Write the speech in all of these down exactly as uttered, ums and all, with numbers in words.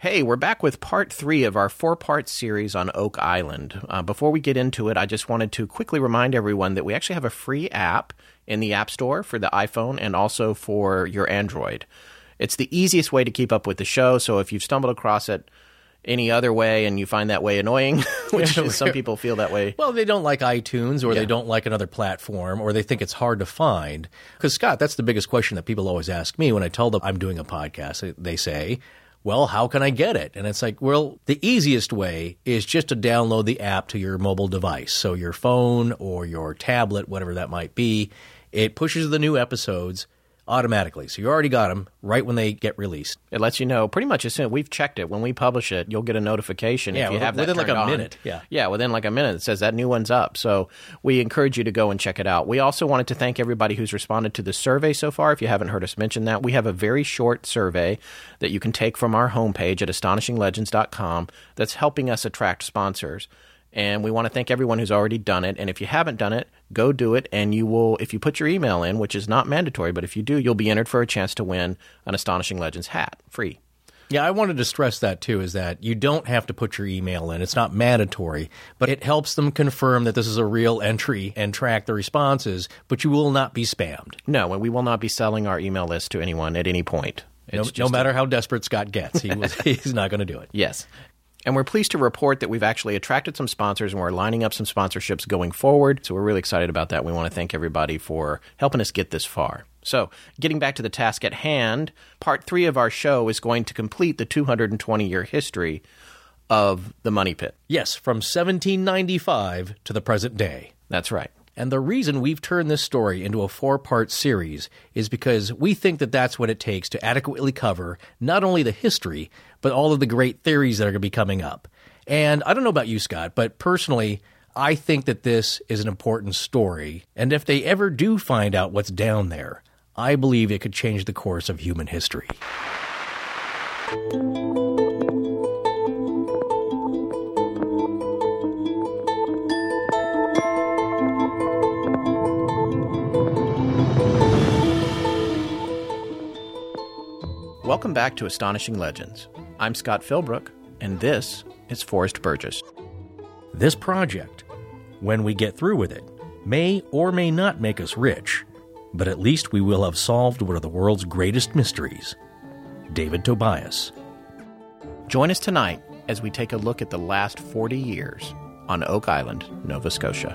Hey, we're back with part three of our four-part series on Oak Island. Uh, before we get into it, I just wanted to quickly remind everyone that we actually have a free app in the App Store for the iPhone and also for your Android. It's the easiest way to keep up with the show, so if you've stumbled across it any other way and you find that way annoying, which is, some people feel that way. Well, they don't like iTunes, or yeah. they don't like another platform, or they think it's hard to find. Because, Scott, that's the biggest question that people always ask me when I tell them I'm doing a podcast. They say, well, how can I get it? And it's like, well, the easiest way is just to download the app to your mobile device. So your phone or your tablet, whatever that might be, it pushes the new episodes automatically. So you already got them right when they get released. It lets you know pretty much as soon as we've checked it. When we publish it, you'll get a notification yeah, if you within, have that within like a on. minute. Yeah. yeah, within like a minute it says that new one's up. So we encourage you to go and check it out. We also wanted to thank everybody who's responded to the survey so far. If you haven't heard us mention that, we have a very short survey that you can take from our homepage at astonishing legends dot com that's helping us attract sponsors. And we want to thank everyone who's already done it. And if you haven't done it, go do it. And you will, if you put your email in, which is not mandatory, but if you do, you'll be entered for a chance to win an Astonishing Legends hat, free. Yeah, I wanted to stress that, too, is that you don't have to put your email in. It's not mandatory, but it helps them confirm that this is a real entry and track the responses, but you will not be spammed. No, and we will not be selling our email list to anyone at any point. No, no matter a- how desperate Scott gets, he was, he's not going to do it. Yes. And we're pleased to report that we've actually attracted some sponsors and we're lining up some sponsorships going forward. So we're really excited about that. We want to thank everybody for helping us get this far. So getting back to the task at hand, part three of our show is going to complete the two hundred twenty year history of the Money Pit. Yes, from seventeen ninety-five to the present day. That's right. And the reason we've turned this story into a four-part series is because we think that that's what it takes to adequately cover not only the history, but all of the great theories that are going to be coming up. And I don't know about you, Scott, but personally, I think that this is an important story. And if they ever do find out what's down there, I believe it could change the course of human history. Welcome back to Astonishing Legends. I'm Scott Philbrook, and this is Forrest Burgess. This project, when we get through with it, may or may not make us rich, but at least we will have solved one of the world's greatest mysteries, David Tobias. Join us tonight as we take a look at the last forty years on Oak Island, Nova Scotia.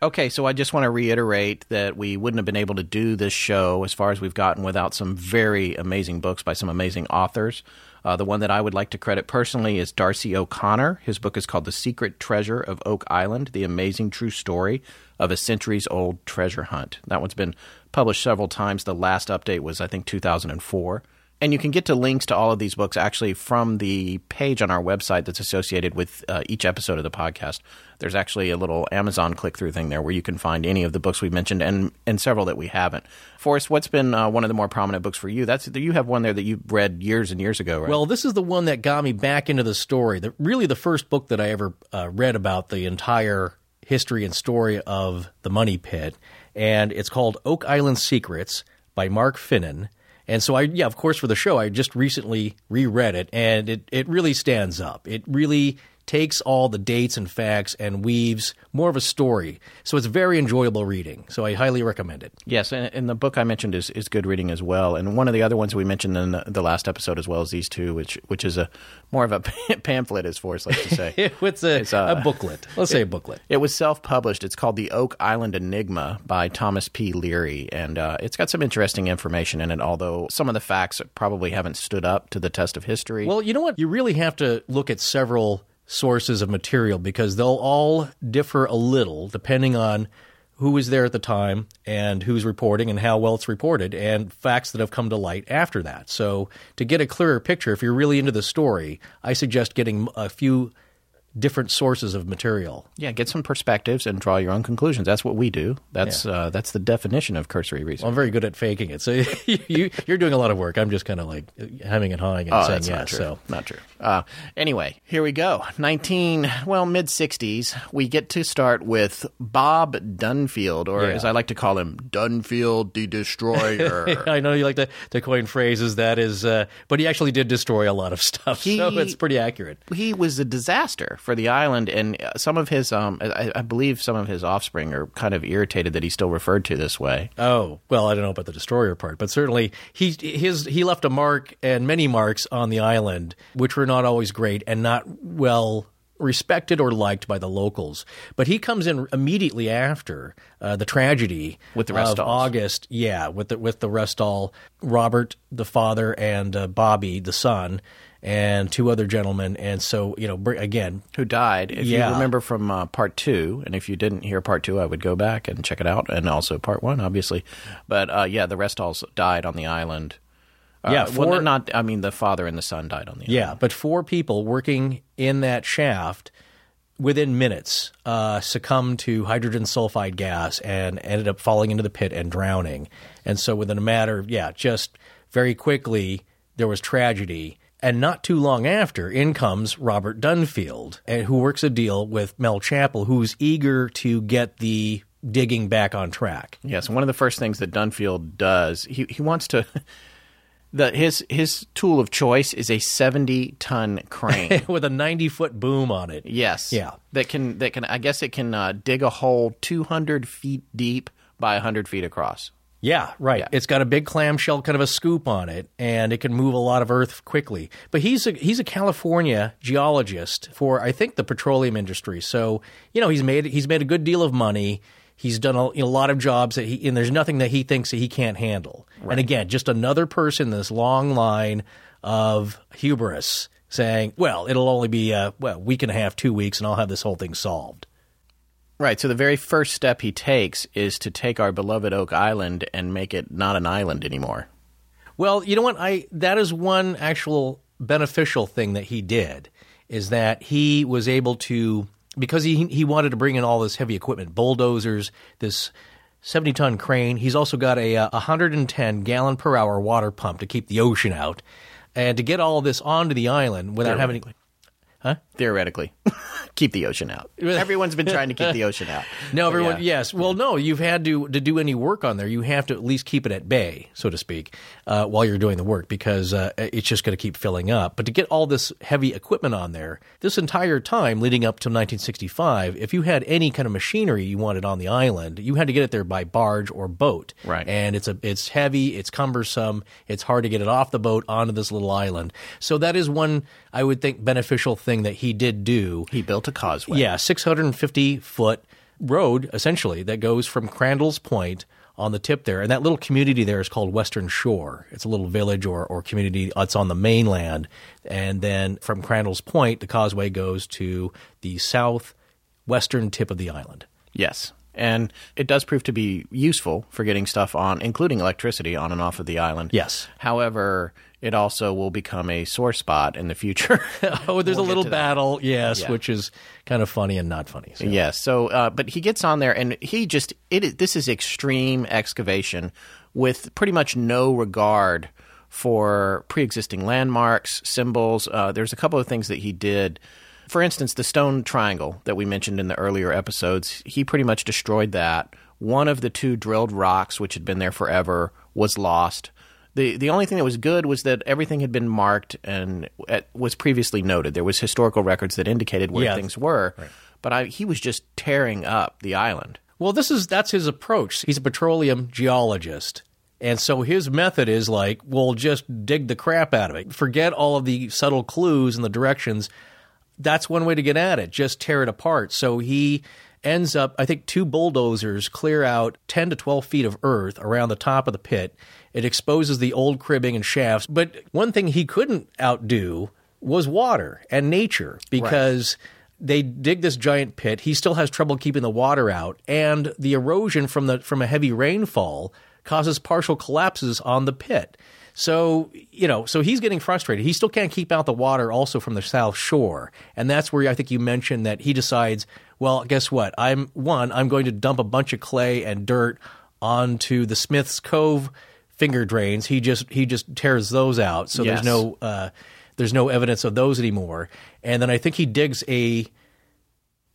Okay, so I just want to reiterate that we wouldn't have been able to do this show as far as we've gotten without some very amazing books by some amazing authors. Uh, the one that I would like to credit personally is Darcy O'Connor. His book is called The Secret Treasure of Oak Island, The Amazing True Story of a Centuries-Old Treasure Hunt. That one's been published several times. The last update was, I think, two thousand four. And you can get to links to all of these books actually from the page on our website that's associated with uh, each episode of the podcast. There's actually a little Amazon click-through thing there where you can find any of the books we've mentioned and, and several that we haven't. Forrest, what's been uh, one of the more prominent books for you? That's you have one there that you read years and years ago, right? Well, this is the one that got me back into the story. The, really the first book that I ever uh, read about the entire history and story of the Money Pit. And it's called Oak Island Secrets by Mark Finnan. And so, I yeah, of course, for the show, I just recently reread it, and it, it really stands up. It really takes all the dates and facts and weaves more of a story. So it's very enjoyable reading. So I highly recommend it. Yes, and, and the book I mentioned is, is good reading as well. And one of the other ones we mentioned in the, the last episode as well as these two, which which is a more of a pamphlet, as Forrest likes to say. it's a, it's a, a booklet. Let's it, say a booklet. It was self-published. It's called The Oak Island Enigma by Thomas P. Leary. And uh, it's got some interesting information in it, although some of the facts probably haven't stood up to the test of history. Well, you know what? You really have to look at several sources of material because they'll all differ a little depending on who was there at the time and who's reporting and how well it's reported and facts that have come to light after that. So to get a clearer picture, if you're really into the story, I suggest getting a few different sources of material. Yeah, get some perspectives and draw your own conclusions. That's what we do. That's yeah. uh, that's the definition of cursory research. Well, I'm very good at faking it. So you, you're doing a lot of work. I'm just kind of like hemming and hawing and oh, saying yes. Not true. So not true. Uh, anyway, here we go. Nineteen, well, mid sixties. We get to start with Bob Dunfield, or yeah. as I like to call him, Dunfield the Destroyer. I know you like to, to coin phrases. That is, uh, but he actually did destroy a lot of stuff. He, so it's pretty accurate. He was a disaster for the island, and some of his, um, I, I believe some of his offspring are kind of irritated that he's still referred to this way. Oh, well, I don't know about the destroyer part, but certainly he his he left a mark and many marks on the island, which were not always great and not well respected or liked by the locals. But he comes in immediately after uh, the tragedy with the Restalls. Of August. Yeah, with the, with the Restall, Robert, the father, and uh, Bobby, the son, and two other gentlemen, and so, you know, again... Who died. If yeah. you remember from uh, part two, and if you didn't hear part two, I would go back and check it out, and also part one, obviously. But, uh, yeah, the Restalls died on the island. Uh, yeah, four, well, not... I mean, the father and the son died on the yeah, island. Yeah, but four people working in that shaft within minutes uh, succumbed to hydrogen sulfide gas and ended up falling into the pit and drowning. And so within a matter of, yeah, just very quickly, there was tragedy. And not too long after, in comes Robert Dunfield, who works a deal with Mel Chappell, who's eager to get the digging back on track. Yes, one of the first things that Dunfield does, he, he wants to the, – his his tool of choice is a seventy-ton crane. With a ninety-foot boom on it. Yes. Yeah. That can – that can I guess it can uh, dig a hole two hundred feet deep by one hundred feet across. Yeah, right. Yeah. It's got a big clamshell, kind of a scoop on it, and it can move a lot of earth quickly. But he's a, he's a California geologist for, I think, the petroleum industry. So, you know, he's made he's made a good deal of money. He's done a, you know, a lot of jobs, that he, and there's nothing that he thinks that he can't handle. Right. And again, just another person in this long line of hubris saying, well, it'll only be a well, week and a half, two weeks, and I'll have this whole thing solved. Right, so the very first step he takes is to take our beloved Oak Island and make it not an island anymore. Well, you know what? I that is one actual beneficial thing that he did, is that he was able to – because he he wanted to bring in all this heavy equipment, bulldozers, this seventy-ton crane. He's also got a one hundred ten gallon per hour water pump to keep the ocean out, and to get all this onto the island without having – Huh? Theoretically. Keep the ocean out. Everyone's been trying to keep the ocean out. No, everyone yeah. – yes. Well, no, you've had to to do any work on there. You have to at least keep it at bay, so to speak, uh, while you're doing the work, because uh, it's just going to keep filling up. But to get all this heavy equipment on there, this entire time leading up to nineteen sixty-five, if you had any kind of machinery you wanted on the island, you had to get it there by barge or boat. Right. And it's a it's heavy. It's cumbersome. It's hard to get it off the boat onto this little island. So that is one, I would think, beneficial thing. Thing that he did do. He built a causeway. Yeah, six hundred fifty foot road, essentially, that goes from Crandall's Point on the tip there. And that little community there is called Western Shore. It's a little village or, or community that's on the mainland. And then from Crandall's Point, the causeway goes to the southwestern tip of the island. Yes. And it does prove to be useful for getting stuff on, including electricity, on and off of the island. Yes. However, it also will become a sore spot in the future. oh, there's we'll a little battle, that. yes, yeah. which is kind of funny and not funny. So. Yes. Yeah, so, uh, but he gets on there, and he just it. This is extreme excavation with pretty much no regard for pre-existing landmarks, symbols. Uh, there's a couple of things that he did. For instance, the stone triangle that we mentioned in the earlier episodes, he pretty much destroyed that. One of the two drilled rocks, which had been there forever, was lost. The the only thing that was good was that everything had been marked and at, was previously noted. There was historical records that indicated where yeah, things were, right. but I, he was just tearing up the island. Well, this is that's his approach. He's a petroleum geologist. And so his method is like, well, just dig the crap out of it. Forget all of the subtle clues and the directions. That's one way to get at it, just tear it apart. So he ends up, I think, two bulldozers clear out ten to twelve feet of earth around the top of the pit. It exposes the old cribbing and shafts. But one thing he couldn't outdo was water and nature, because right. they dig this giant pit. He still has trouble keeping the water out, and the erosion from the from a heavy rainfall causes partial collapses on the pit. So, you know, so he's getting frustrated. He still can't keep out the water also from the South Shore. And that's where I think you mentioned that he decides, well, guess what? I'm one, I'm going to dump a bunch of clay and dirt onto the Smith's Cove finger drains. He just he just tears those out. So yes. there's no uh, there's no evidence of those anymore. And then I think he digs a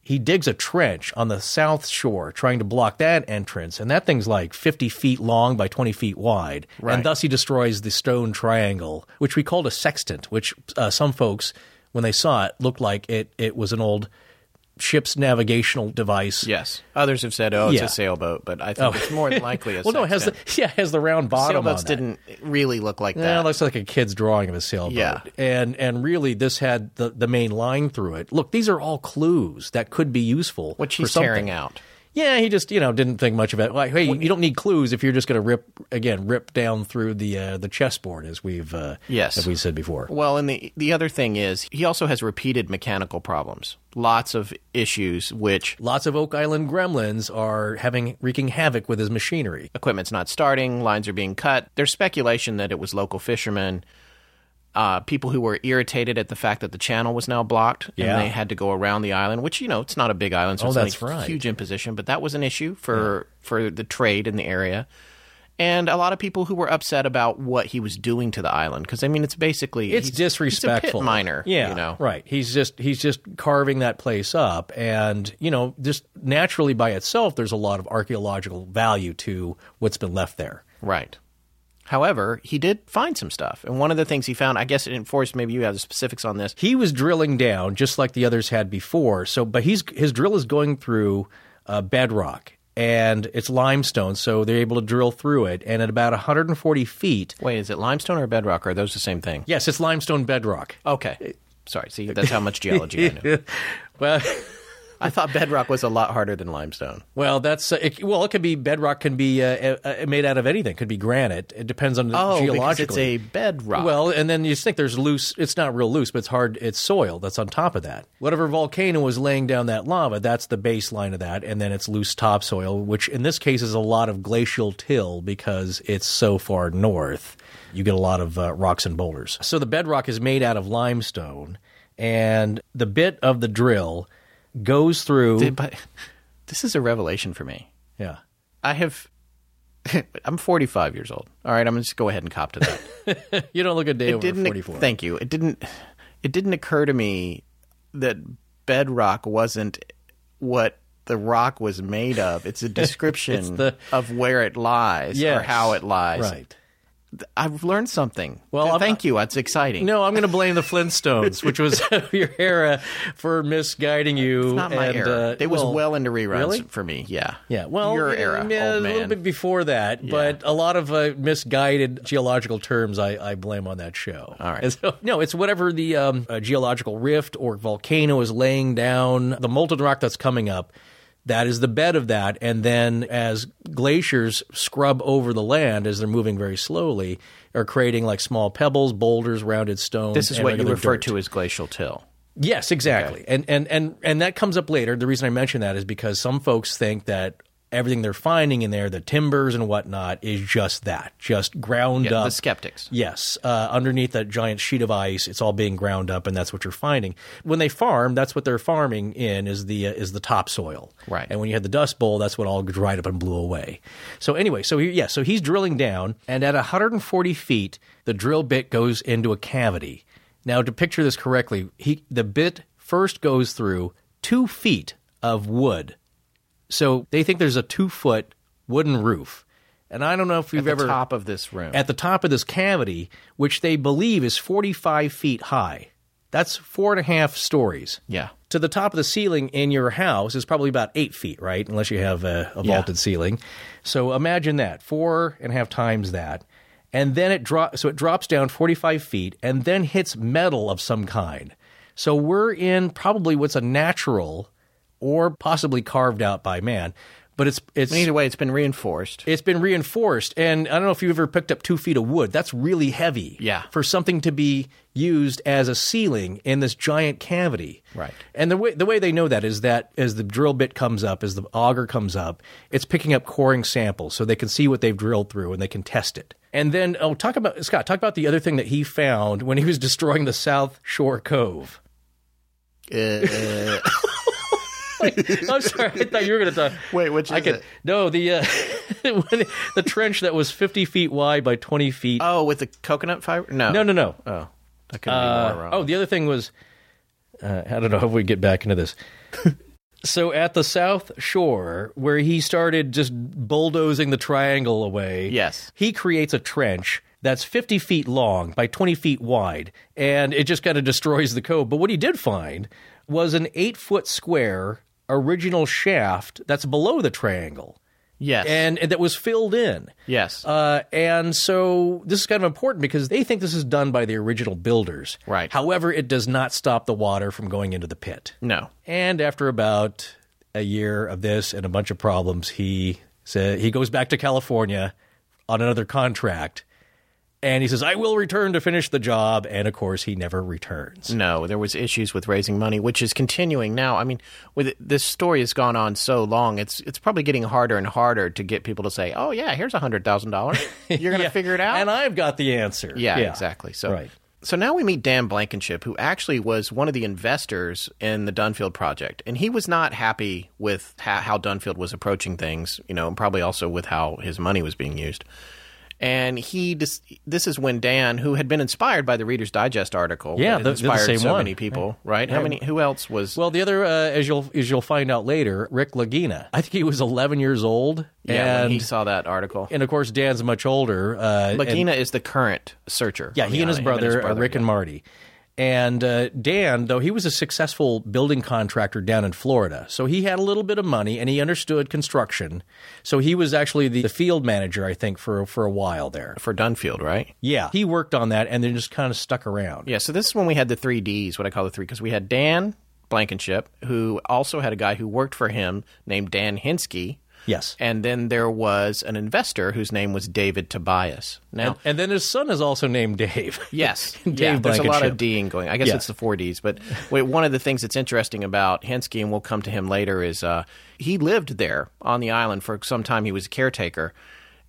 he digs a trench on the South Shore trying to block that entrance. And that thing's like fifty feet long by twenty feet wide. Right. And thus he destroys the stone triangle, which we called a sextant, which uh, some folks, when they saw it, looked like it it was an old ship's navigational device. Yes. Others have said, oh, it's yeah. a sailboat, but I think oh. it's more than likely a well, sextant. Well, no, it has the, yeah, it has the round bottom Sailboats on didn't that. really look like that. No, it looks like a kid's drawing of a sailboat. Yeah. And and really, this had the, the main line through it. Look, these are all clues that could be useful. Which he's tearing out. Yeah, he just, you know, didn't think much of it. Like, hey, you don't need clues if you're just going to rip, again, rip down through the uh, the chessboard, as we've uh, yes. as we said before. Well, and the the other thing is he also has repeated mechanical problems, lots of issues, which lots of Oak Island gremlins are having wreaking havoc with his machinery. Equipment's not starting, lines are being cut. There's speculation that it was local fishermen. Uh, people who were irritated at the fact that the channel was now blocked yeah. and they had to go around the island, which, you know, it's not a big island, so oh, it's that's not a right. huge imposition, but that was an issue for, yeah. for the trade in the area. And a lot of people who were upset about what he was doing to the island, because, I mean, it's basically... It's he's, disrespectful. He's a pit miner, yeah, you know. Right. He's just, he's just carving that place up, and, you know, just naturally by itself, there's a lot of archaeological value to what's been left there. Right. However, he did find some stuff. And one of the things he found, I guess, and Forrest, maybe you have the specifics on this. He was drilling down just like the others had before. So, but he's, his drill is going through uh, bedrock, and it's limestone, so they're able to drill through it. And at about one hundred forty feet... Wait, is it limestone or bedrock? Are those the same thing? Yes, it's limestone bedrock. Okay. Sorry, see, that's how much geology I know. Well... I thought bedrock was a lot harder than limestone. Well, that's uh, it, well. It could be bedrock can be uh, uh, made out of anything. It could be granite. It depends on the oh, geologically. Oh, it's a bedrock. Well, and then you think there's loose. It's not real loose, but it's hard. It's soil that's on top of that. Whatever volcano was laying down that lava, that's the baseline of that, and then it's loose topsoil, which in this case is a lot of glacial till because it's so far north. You get a lot of uh, rocks and boulders. So the bedrock is made out of limestone, and the bit of the drill. Goes through. Did, but, this is a revelation for me. Yeah, I have. I'm forty-five years old. All right, I'm gonna just go ahead and cop to that. You don't look a day it over didn't, forty-four. Thank you. It didn't. It didn't occur to me that bedrock wasn't what the rock was made of. It's a description it's the, of where it lies yes, or how it lies. Right. I've learned something. Well, thank I'm, you. That's exciting. No, I'm going to blame the Flintstones, which was your era, for misguiding you. It's not my and, era. Uh, it was well, well into reruns really? for me. Yeah. Yeah. Well, your era, yeah, old man. A little bit before that, yeah. but a lot of uh, misguided geological terms I, I blame on that show. All right. So, no, it's whatever the um, uh, geological rift or volcano is laying down, the molten rock that's coming up. That is the bed of that, and then as glaciers scrub over the land as they're moving very slowly, are creating like small pebbles, boulders, rounded stones. This is what you refer to as glacial till. Yes, exactly. Okay. And, and, and, and that comes up later. The reason I mention that is because some folks think that everything they're finding in there, the timbers and whatnot, is just that, just ground yeah, up. The skeptics. Yes. Uh, underneath that giant sheet of ice, it's all being ground up, and that's what you're finding. When they farm, that's what they're farming in is the uh, is the topsoil. Right. And when you had the Dust Bowl, that's what all dried up and blew away. So anyway, so he, yeah, so he's drilling down, and at one hundred forty feet, the drill bit goes into a cavity. Now, to picture this correctly, he the bit first goes through two feet of wood. So they think there's a two-foot wooden roof. And I don't know if you've ever... At the ever, top of this room. At the top of this cavity, which they believe is forty-five feet high. That's four and a half stories. Yeah. To the top of the ceiling in your house is probably about eight feet, right? Unless you have a, a vaulted yeah. ceiling. So imagine that, four and a half times that. And then it drops... So it drops down forty-five feet and then hits metal of some kind. So we're in probably what's a natural... or possibly carved out by man, But it's it's but either way, it's been reinforced. It's been reinforced, and I don't know if you've ever picked up two feet of wood. That's really heavy. Yeah. For something to be used as a ceiling in this giant cavity. Right. And the way the way they know that is that as the drill bit comes up, as the auger comes up, it's picking up coring samples, so they can see what they've drilled through and they can test it. And then oh, talk about Scott. Talk about the other thing that he found when he was destroying the South Shore Cove. Uh. I'm sorry. I thought you were going to talk. Wait, which is I could, it? No, the uh, the trench that was fifty feet wide by twenty feet. Oh, with the coconut fiber? No, no, no, no. Oh, that could uh, be more wrong. Oh, the other thing was, uh, I don't know if we get back into this. So at the South Shore, where he started just bulldozing the triangle away, yes, he creates a trench that's fifty feet long by twenty feet wide, and it just kind of destroys the cove. But what he did find was an eight-foot square original shaft that's below the triangle. Yes. And, and that was filled in. Yes. Uh, and so this is kind of important because they think this is done by the original builders. Right. However, it does not stop the water from going into the pit. No. And after about a year of this and a bunch of problems, he said he goes back to California on another contract. And he says, I will return to finish the job. And, of course, he never returns. No, there was issues with raising money, which is continuing now. I mean, with it, this story has gone on so long, it's it's probably getting harder and harder to get people to say, oh, yeah, here's one hundred thousand dollars. You're going to yeah. figure it out? And I've got the answer. Yeah, yeah. exactly. So, right. so now we meet Dan Blankenship, who actually was one of the investors in the Dunfield project. And he was not happy with how, how Dunfield was approaching things, you know, and probably also with how his money was being used. And he dis- this is when Dan, who had been inspired by the Reader's Digest article, yeah, the, inspired the so one. many people, right? right? How many? Who else was? Well, the other, uh, as you'll as you'll find out later, Rick Lagina. I think he was eleven years old. Yeah, and when he saw that article. And of course, Dan's much older. Uh, Lagina and, is the current searcher. Yeah, he and his, brother, and his brother, Rick yeah. and Marty. And uh, Dan, though, he was a successful building contractor down in Florida. So he had a little bit of money and he understood construction. So he was actually the, the field manager, I think, for, for a while there. For Dunfield, right? Yeah. He worked on that and then just kind of stuck around. Yeah. So this is when we had the three Ds, what I call the three, because we had Dan Blankenship, who also had a guy who worked for him named Dan Hinsky. Yes. And then there was an investor whose name was David Tobias. Now, and, and then his son is also named Dave. Yes. Dave yeah, there's a lot of D'ing going. I guess yeah. it's the four Ds. But wait, one of the things that's interesting about Hinsky, and we'll come to him later, is uh, he lived there on the island for some time. He was a caretaker.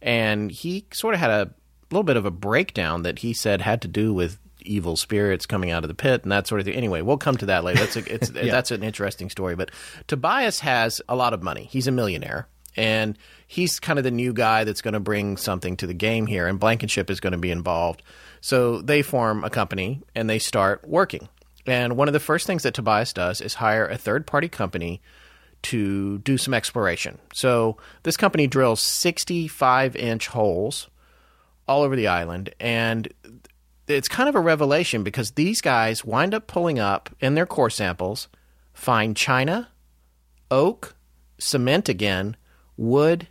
And he sort of had a little bit of a breakdown that he said had to do with evil spirits coming out of the pit and that sort of thing. Anyway, we'll come to that later. That's, a, it's, yeah. that's an interesting story. But Tobias has a lot of money. He's a millionaire. And he's kind of the new guy that's going to bring something to the game here, and Blankenship is going to be involved. So they form a company, and they start working. And one of the first things that Tobias does is hire a third-party company to do some exploration. So this company drills sixty-five inch holes all over the island, and it's kind of a revelation because these guys wind up pulling up in their core samples, find china, oak, cement again, wood,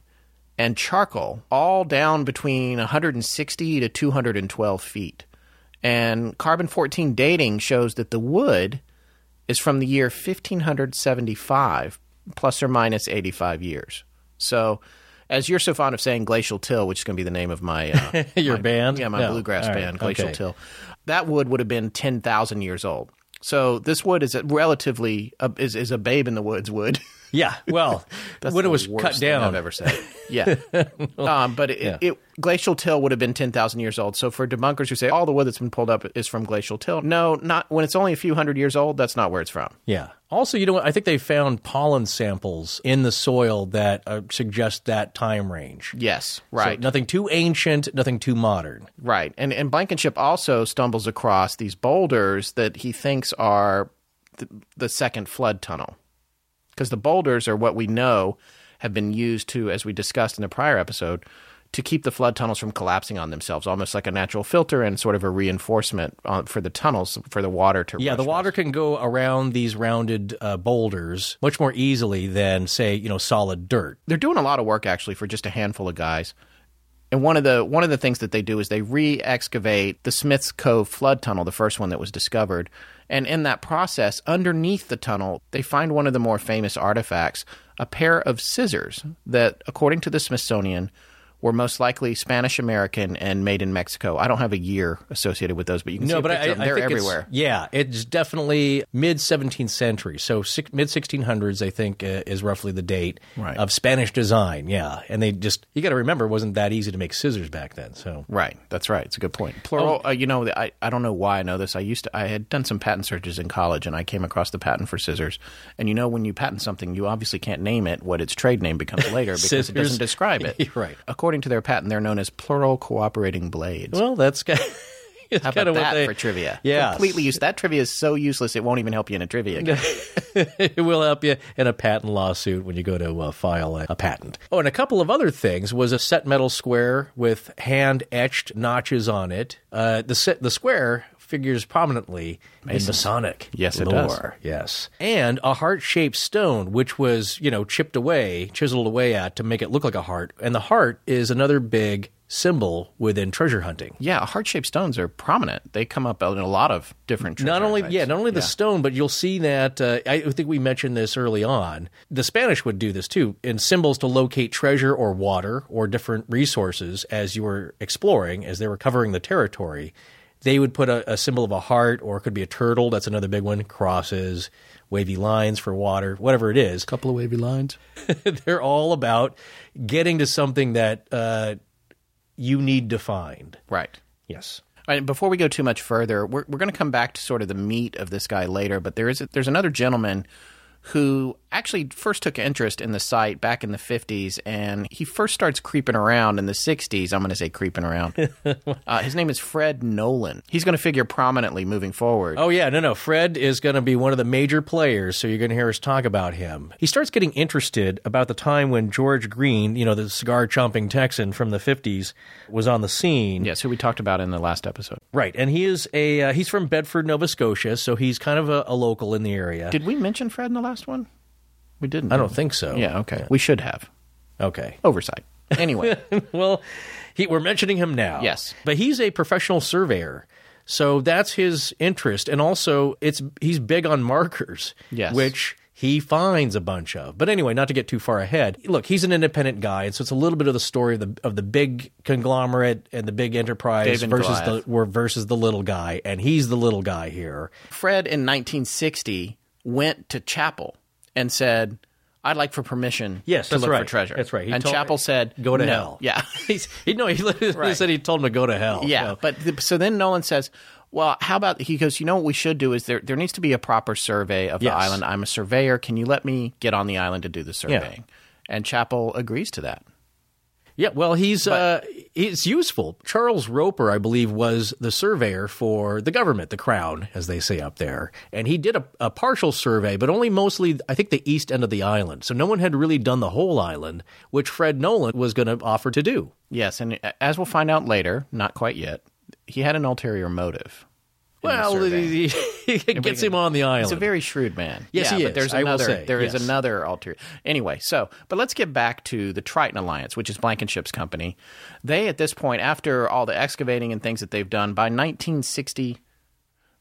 and charcoal, all down between one hundred sixty to two hundred twelve feet. And carbon fourteen dating shows that the wood is from the year fifteen seventy-five, plus or minus eighty-five years. So, as you're so fond of saying glacial till, which is going to be the name of my... Uh, Your my, band? Yeah, my no. bluegrass right. band, glacial okay. till. That wood would have been ten thousand years old. So this wood is a relatively uh, is is a babe in the woods wood. Yeah, well, that's when it was cut down, I've ever said. Yeah, well, um, but it, yeah. It, it, glacial till would have been ten thousand years old. So for debunkers who say all the wood that's been pulled up is from glacial till, no, not when it's only a few hundred years old. That's not where it's from. Yeah. Also, you know, I think they found pollen samples in the soil that uh, suggest that time range. Yes, right. So nothing too ancient, nothing too modern. Right, and and Blankenship also stumbles across these boulders that he thinks are th- the second flood tunnel. Because the boulders are what we know have been used to, as we discussed in the prior episode, to keep the flood tunnels from collapsing on themselves, almost like a natural filter and sort of a reinforcement on, for the tunnels, for the water to... Yeah, the water us. can go around these rounded uh, boulders much more easily than, say, you know, solid dirt. They're doing a lot of work, actually, for just a handful of guys. And one of the one of the things that they do is they re-excavate the Smith's Cove flood tunnel, the first one that was discovered. And in that process, underneath the tunnel, they find one of the more famous artifacts, a pair of scissors that, according to the Smithsonian, were most likely Spanish-American and made in Mexico. I don't have a year associated with those, but you can no, see but I, I they're think everywhere. It's, yeah, it's definitely mid-seventeenth century. So six, mid-sixteen hundreds, I think, uh, is roughly the date right. of Spanish design. Yeah, and they just – you got to remember it wasn't that easy to make scissors back then. So Right. That's right. It's a good point. Plural oh. – uh, you know, I, I don't know why I know this. I used to – I had done some patent searches in college, and I came across the patent for scissors. And you know when you patent something, you obviously can't name it what its trade name becomes later because it doesn't describe it. Right. According According to their patent, they're known as plural cooperating blades. Well, that's kind of, how about kind of that they, for trivia? Yeah, completely useless. That trivia is so useless; it won't even help you in a trivia game. It will help you in a patent lawsuit when you go to uh, file a, a patent. Oh, and a couple of other things was a set metal square with hand etched notches on it. Uh, the set, the square. Figures prominently Masons. in Masonic yes, lore. It does. Yes. And a heart-shaped stone, which was, you know, chipped away, chiseled away at to make it look like a heart. And the heart is another big symbol within treasure hunting. Yeah, heart-shaped stones are prominent. They come up in a lot of different treasure not only, types. Yeah, not only the yeah. stone, but you'll see that, uh, I think we mentioned this early on, the Spanish would do this too, in symbols to locate treasure or water or different resources as you were exploring, as they were covering the territory. They would put a, a symbol of a heart, or it could be a turtle. That's another big one. Crosses, wavy lines for water, whatever it is. A couple of wavy lines. They're all about getting to something that uh, you need to find. Right. Yes. All right, before we go too much further, we're, we're going to come back to sort of the meat of this guy later, but there is a, there's another gentleman who actually first took interest in the site back in the fifties, and he first starts creeping around in the sixties. I'm going to say creeping around. Uh, his name is Fred Nolan. He's going to figure prominently moving forward. Oh, yeah. No, no. Fred is going to be one of the major players, so you're going to hear us talk about him. He starts getting interested about the time when George Green, you know, the cigar-chomping Texan from the fifties, was on the scene. Yes, who we talked about in the last episode. Right. And he is a uh, he's from Bedford, Nova Scotia, so he's kind of a, a local in the area. Did we mention Fred in the last Last one? We didn't. I don't we? think so. Yeah, okay. Yeah. We should have. Okay. Oversight. Anyway. Well, he, we're mentioning him now. Yes. But he's a professional surveyor. So that's his interest. And also, it's he's big on markers, yes. which he finds a bunch of. But anyway, not to get too far ahead. Look, he's an independent guy. So it's a little bit of the story of the of the big conglomerate and the big enterprise versus the, or versus the little guy. And he's the little guy here. Fred in nineteen sixty went to Chappell and said, I'd like for permission yes, to look right. for treasure. That's right. He and told, Chappell said, go to no. hell. Yeah. He's, he, no, he literally right. said he told him to go to hell. Yeah. So. But the, so then Nolan says, well, how about – he goes, you know what we should do is there there needs to be a proper survey of the yes. island. I'm a surveyor. Can you let me get on the island to do the surveying? Yeah. And Chappell agrees to that. Yeah, well, he's but, uh, he's useful. Charles Roper, I believe, was the surveyor for the government, the Crown, as they say up there. And he did a, a partial survey, but only mostly, I think, the east end of the island. So no one had really done the whole island, which Fred Nolan was going to offer to do. Yes, and as we'll find out later, not quite yet, he had an ulterior motive. Well, it gets him on the island. He's a very shrewd man. Yes, yeah, he is. But there's I another, will say. There yes. is another ulterior. Anyway, so, but let's get back to the Triton Alliance, which is Blankenship's company. They, at this point, after all the excavating and things that they've done, by nineteen sixty,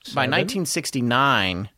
Seven? by nineteen sixty-nine,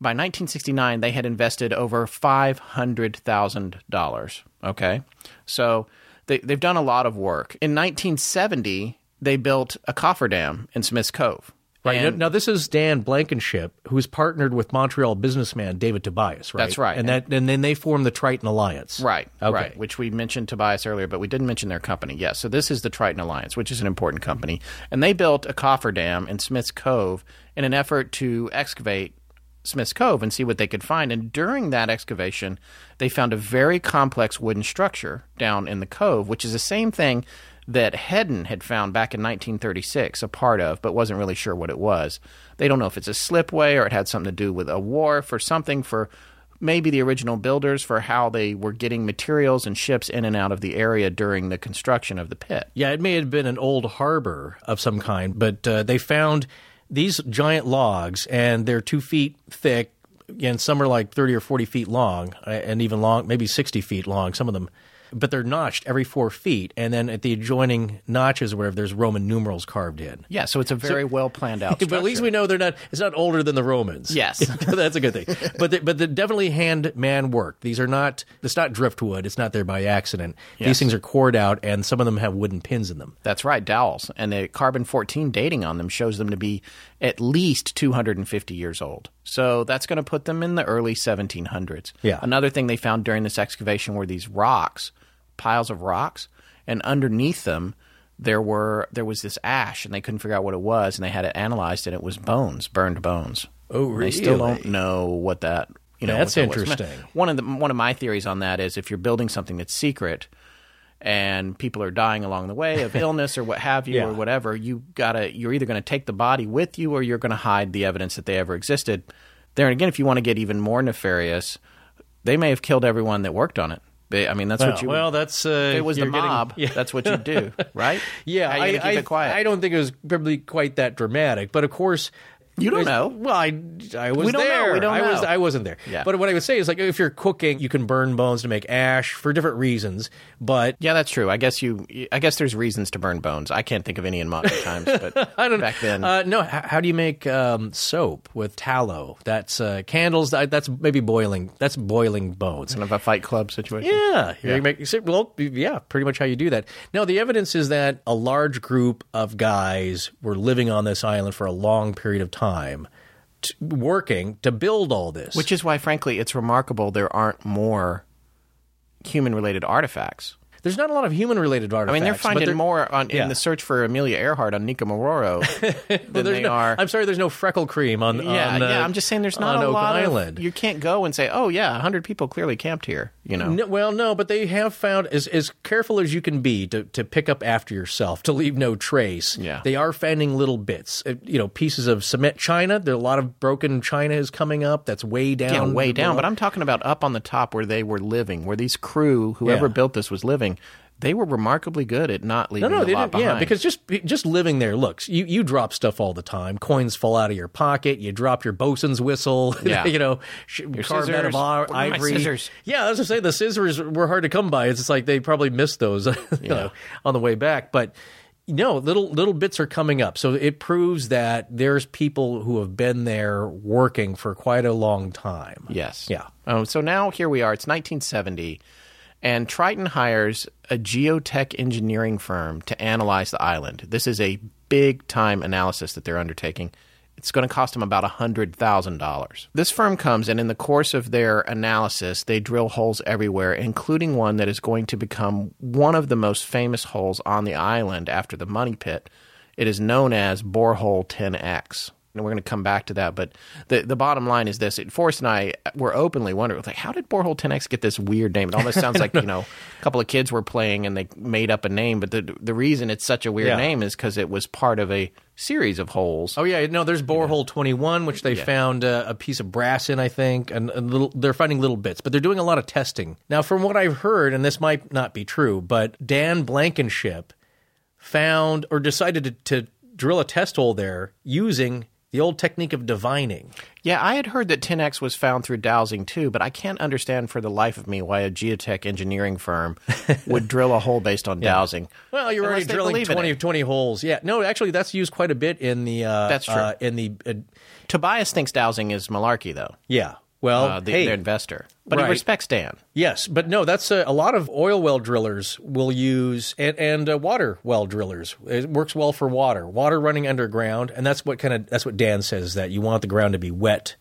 by nineteen sixty-nine, they had invested over five hundred thousand dollars. Okay, so they they've done a lot of work. In nineteen seventy, they built a cofferdam in Smith's Cove. Right. Now, this is Dan Blankenship, who's partnered with Montreal businessman David Tobias, right? That's right. And that, and then they formed the Triton Alliance. Right, okay. right, which we mentioned Tobias earlier, but we didn't mention their company. Yes, yeah, so this is the Triton Alliance, which is an important company. And they built a cofferdam in Smith's Cove in an effort to excavate Smith's Cove and see what they could find. And during that excavation, they found a very complex wooden structure down in the cove, which is the same thing that Hedden had found back in nineteen thirty-six, a part of, but wasn't really sure what it was. They don't know if it's a slipway or it had something to do with a wharf or something for maybe the original builders for how they were getting materials and ships in and out of the area during the construction of the pit. Yeah, it may have been an old harbor of some kind, but uh, they found these giant logs, and they're two feet thick, and some are like thirty or forty feet long, and even long, maybe sixty feet long, some of them. but they're notched every four feet, and then at the adjoining notches where there's Roman numerals carved in. Yeah, so it's a very so, well planned out structure. But at least we know they're not. It's not older than the Romans. Yes, that's a good thing. But they, but they're definitely hand man work. These are not. It's not driftwood. It's not there by accident. Yes. These things are cored out, and some of them have wooden pins in them. That's right, dowels, and the carbon fourteen dating on them shows them to be at least two hundred fifty years old. So that's going to put them in the early seventeen hundreds. Yeah. Another thing they found during this excavation were these rocks, piles of rocks, and underneath them there were there was this ash, and they couldn't figure out what it was, and they had it analyzed, and it was bones, burned bones. Oh, really? They still don't know what that you know. That's that interesting. Was. One of the one of my theories on that is if you're building something that's secret, and people are dying along the way of illness or what have you yeah. or whatever, you gotta, you're either going to take the body with you or you're going to hide the evidence that they ever existed. There and again, if you want to get even more nefarious, they may have killed everyone that worked on it. They, I mean, that's well, what you – Well, that's uh, – It was the mob. Getting, yeah. That's what you do, right? yeah. How are you I, keep I, it quiet? I don't think it was probably quite that dramatic. But of course – You don't know. Well, I, I was we don't there. Know. We don't I know. Was, I wasn't there. Yeah. But what I would say is, like, if you're cooking, you can burn bones to make ash for different reasons. But yeah, that's true. I guess you. I guess there's reasons to burn bones. I can't think of any in modern times, but I don't back know. then. Uh, no. How, how do you make um, soap with tallow? That's uh, candles. That's maybe boiling. That's boiling bones. Kind of a Fight Club situation. Yeah. yeah. You make, well, yeah. Pretty much how you do that. No, the evidence is that a large group of guys were living on this island for a long period of time. Time to, working to build all this. Which is why, frankly, it's remarkable there aren't more human-related artifacts. There's not a lot of human-related artifacts. I mean, they're finding they're, more on, yeah. in the search for Amelia Earhart on Nicomororo than well, they no, are. I'm sorry, there's no freckle cream on yeah, on, uh, yeah. I'm just saying there's not a Oak lot Island. Of, you can't go and say, oh, yeah, one hundred people clearly camped here. You know. No, well, no, but they have found, as as careful as you can be to, to pick up after yourself, to leave no trace, yeah. they are finding little bits, you know, pieces of cement china. There are a lot of broken china is coming up. That's way down. Yeah, way down. But I'm talking about up on the top where they were living, where these crew, whoever yeah. built this was living. They were remarkably good at not leaving no, no, a lot behind. Yeah, because just just living there, look, you, you drop stuff all the time. Coins fall out of your pocket. You drop your bosun's whistle. Yeah. you know, your carved out of ivory. My scissors. Yeah, I was going to say the scissors were hard to come by. It's just like they probably missed those yeah. you know, on the way back. But no, little little bits are coming up. So it proves that there's people who have been there working for quite a long time. Yes. Yeah. Um, so now here we are. It's nineteen seventy. And Triton hires a geotech engineering firm to analyze the island. This is a big-time analysis that they're undertaking. It's going to cost them about one hundred thousand dollars. This firm comes, and in the course of their analysis, they drill holes everywhere, including one that is going to become one of the most famous holes on the island after the Money Pit. It is known as Borehole ten X. And we're going to come back to that, but the the bottom line is this. Forrest and I were openly wondering, like, how did Borehole ten X get this weird name? It almost sounds like, you know, a couple of kids were playing and they made up a name, but the the reason it's such a weird yeah. name is because it was part of a series of holes. Oh, yeah. No, there's Borehole yeah. twenty-one, which they yeah. found uh, a piece of brass in, I think, and, and little, they're finding little bits, but they're doing a lot of testing. Now, from what I've heard, and this might not be true, but Dan Blankenship found or decided to, to drill a test hole there using the old technique of divining. Yeah, I had heard that ten X was found through dowsing too, but I can't understand for the life of me why a geotech engineering firm would drill a hole based on yeah. dowsing. Well, you're already drilling twenty, twenty holes. Yeah, no, actually, that's used quite a bit in the uh, – That's true. Uh, in the uh, Tobias thinks dowsing is malarkey though. Yeah. Well, uh, the, hey, their investor. But right. he respects Dan. Yes, but no, that's a, a lot of oil well drillers will use, and, and uh, water well drillers. It works well for water, water running underground, and that's what kind of that's what Dan says, that you want the ground to be wet.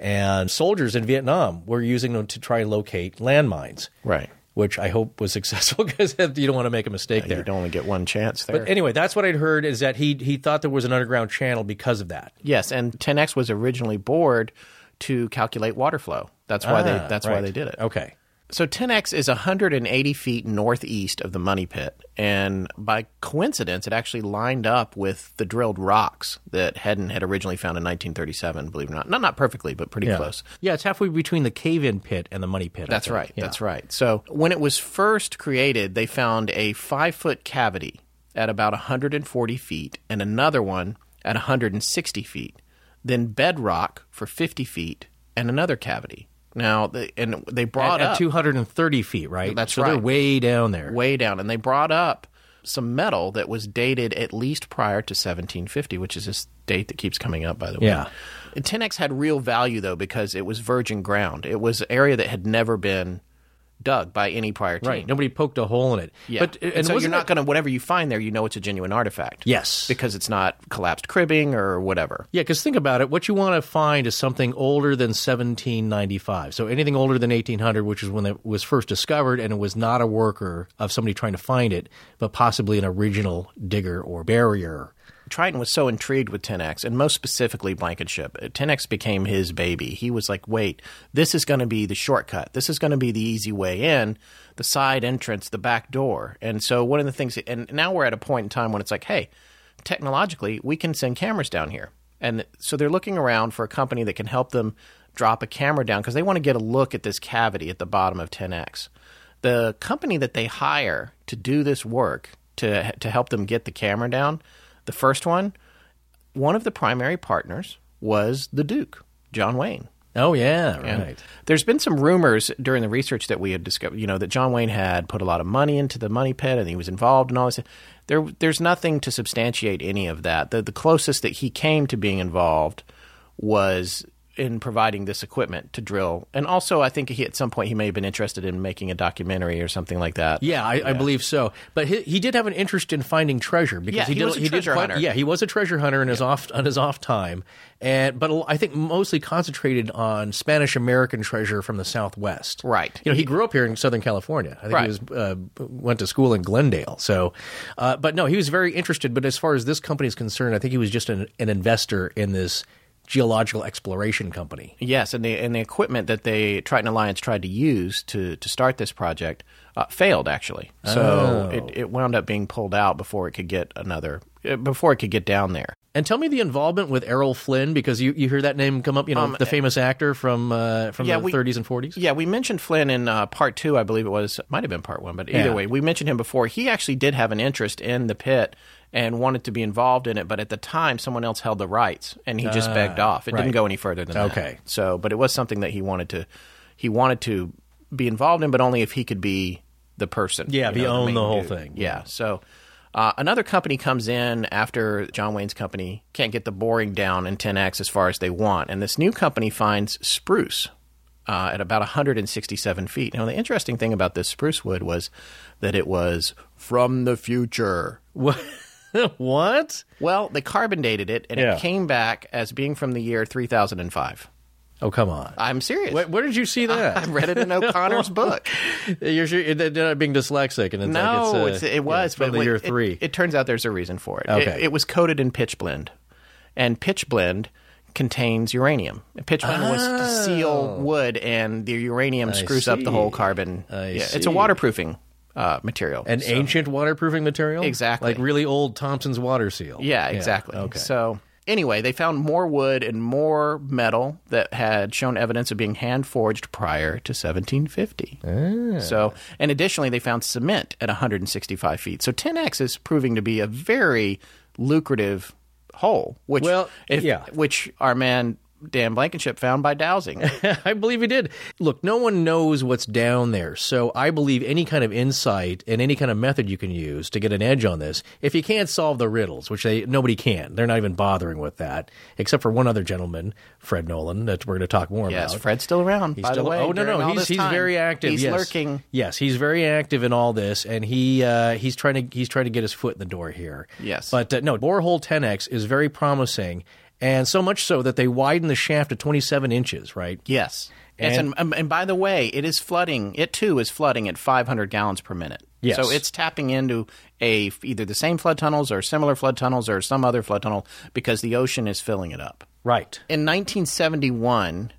And soldiers in Vietnam were using them to try and locate landmines. Right. Which I hope was successful, because you don't want to make a mistake yeah, there. You don't only get one chance there. But anyway, that's what I'd heard, is that he he thought there was an underground channel because of that. Yes, and ten X was originally bored to calculate water flow. That's why ah, they that's right. why they did it. Okay. So ten X is one hundred eighty feet northeast of the Money Pit, and by coincidence, it actually lined up with the drilled rocks that Hedden had originally found in nineteen thirty-seven, believe it or not. Not, not perfectly, but pretty yeah. close. Yeah, it's halfway between the cave-in pit and the Money Pit. That's right. Yeah. That's right. So when it was first created, they found a five-foot cavity at about one hundred forty feet and another one at one hundred sixty feet. Then bedrock for fifty feet, and another cavity. now, they, and they brought at, up... At two hundred thirty feet, right? That's so right. So they're way down there. Way down. And they brought up some metal that was dated at least prior to seventeen fifty, which is this date that keeps coming up, by the way. Yeah. And ten X had real value, though, because it was virgin ground. It was an area that had never been dug by any prior team. Right. Nobody poked a hole in it. Yeah. But, and, and so you're not going to, whatever you find there, you know it's a genuine artifact. Yes. Because it's not collapsed cribbing or whatever. Yeah, because think about it. What you want to find is something older than seventeen ninety-five. So anything older than eighteen hundred, which is when it was first discovered, and it was not a worker of somebody trying to find it, but possibly an original digger or barrier. Triton was so intrigued with ten X, and most specifically Blankenship. ten X became his baby. He was like, wait, this is going to be the shortcut. This is going to be the easy way in, the side entrance, the back door. And so one of the things – and now we're at a point in time when it's like, hey, technologically, we can send cameras down here. And so they're looking around for a company that can help them drop a camera down because they want to get a look at this cavity at the bottom of ten X. The company that they hire to do this work, to to help them get the camera down – the first one, one of the primary partners was the Duke, John Wayne. Oh, yeah, right. And there's been some rumors during the research that we had discovered, you know, that John Wayne had put a lot of money into the Money Pit and he was involved in all this. There, there's nothing to substantiate any of that. The, the closest that he came to being involved was in providing this equipment to drill. And also, I think he, at some point he may have been interested in making a documentary or something like that. Yeah, I, yeah. I believe so. But he, he did have an interest in finding treasure. Because yeah, he, he did, was a he treasure did, hunter. Yeah, he was a treasure hunter in yeah. his off, on his off time. And But I think mostly concentrated on Spanish-American treasure from the Southwest. Right. You know, he grew up here in Southern California. I think right. he was, uh, went to school in Glendale. So, uh, but no, he was very interested. But as far as this company is concerned, I think he was just an, an investor in this geological exploration company. Yes, and the and the equipment that the Triton Alliance tried to use to to start this project uh, failed actually. So oh. it, it wound up being pulled out before it could get another before it could get down there. And tell me the involvement with Errol Flynn, because you, you hear that name come up, you know, um, the famous actor from uh, from yeah, the we, thirties and forties. Yeah, we mentioned Flynn in uh, part two, I believe it was. Might have been part one, but either yeah. way, we mentioned him before. He actually did have an interest in the pit and wanted to be involved in it, but at the time, someone else held the rights, and he just uh, begged off. It right. didn't go any further than okay. that. Okay. So, but it was something that he wanted to he wanted to be involved in, but only if he could be the person. Yeah, be own the, the whole dude. thing. Yeah, so... Uh, another company comes in after John Wayne's company can't get the boring down in ten X as far as they want. And this new company finds spruce uh, at about one hundred sixty-seven feet. Now, the interesting thing about this spruce wood was that it was from the future. What? What? Well, they carbon dated it, and yeah. it came back as being from the year three thousand five. Oh, come on. I'm serious. Wait, where did you see that? I, I read it in O'Connor's book. You're, sure, they're not being dyslexic. And it's no, like it's, uh, it's, it was. Yeah, from the year it, three. It, it turns out there's a reason for it. Okay. It, it was coated in pitch blende. And pitch blende contains uranium. Pitch blende oh. was to seal wood, and the uranium I screws see. up the whole carbon. I yeah, see. It's a waterproofing uh, material. An so. ancient waterproofing material? Exactly. Like really old Thompson's water seal. Yeah, exactly. Yeah. Okay. So... Anyway, they found more wood and more metal that had shown evidence of being hand-forged prior to seventeen fifty. Ah. So, and additionally, they found cement at one hundred sixty-five feet. So ten X is proving to be a very lucrative hole, which, well, if, yeah. which our man Dan Blankenship found by dowsing. I believe he did. Look, no one knows what's down there, so I believe any kind of insight and any kind of method you can use to get an edge on this, if you can't solve the riddles, which they nobody can. They're not even bothering with that, except for one other gentleman, Fred Nolan, that we're going to talk more yes, about. Yes, Fred's still around, he's by still, the way. Oh, no, no, he's, he's very active. He's yes. lurking. Yes, he's very active in all this, and he uh, he's trying to he's trying to get his foot in the door here. Yes. But uh, no, Borehole ten X is very promising. And so much so that they widen the shaft to twenty-seven inches, right? Yes. And, and, and by the way, it is flooding. It, too, is flooding at five hundred gallons per minute. Yes. So it's tapping into a either the same flood tunnels or similar flood tunnels or some other flood tunnel because the ocean is filling it up. Right. In nineteen seventy-one,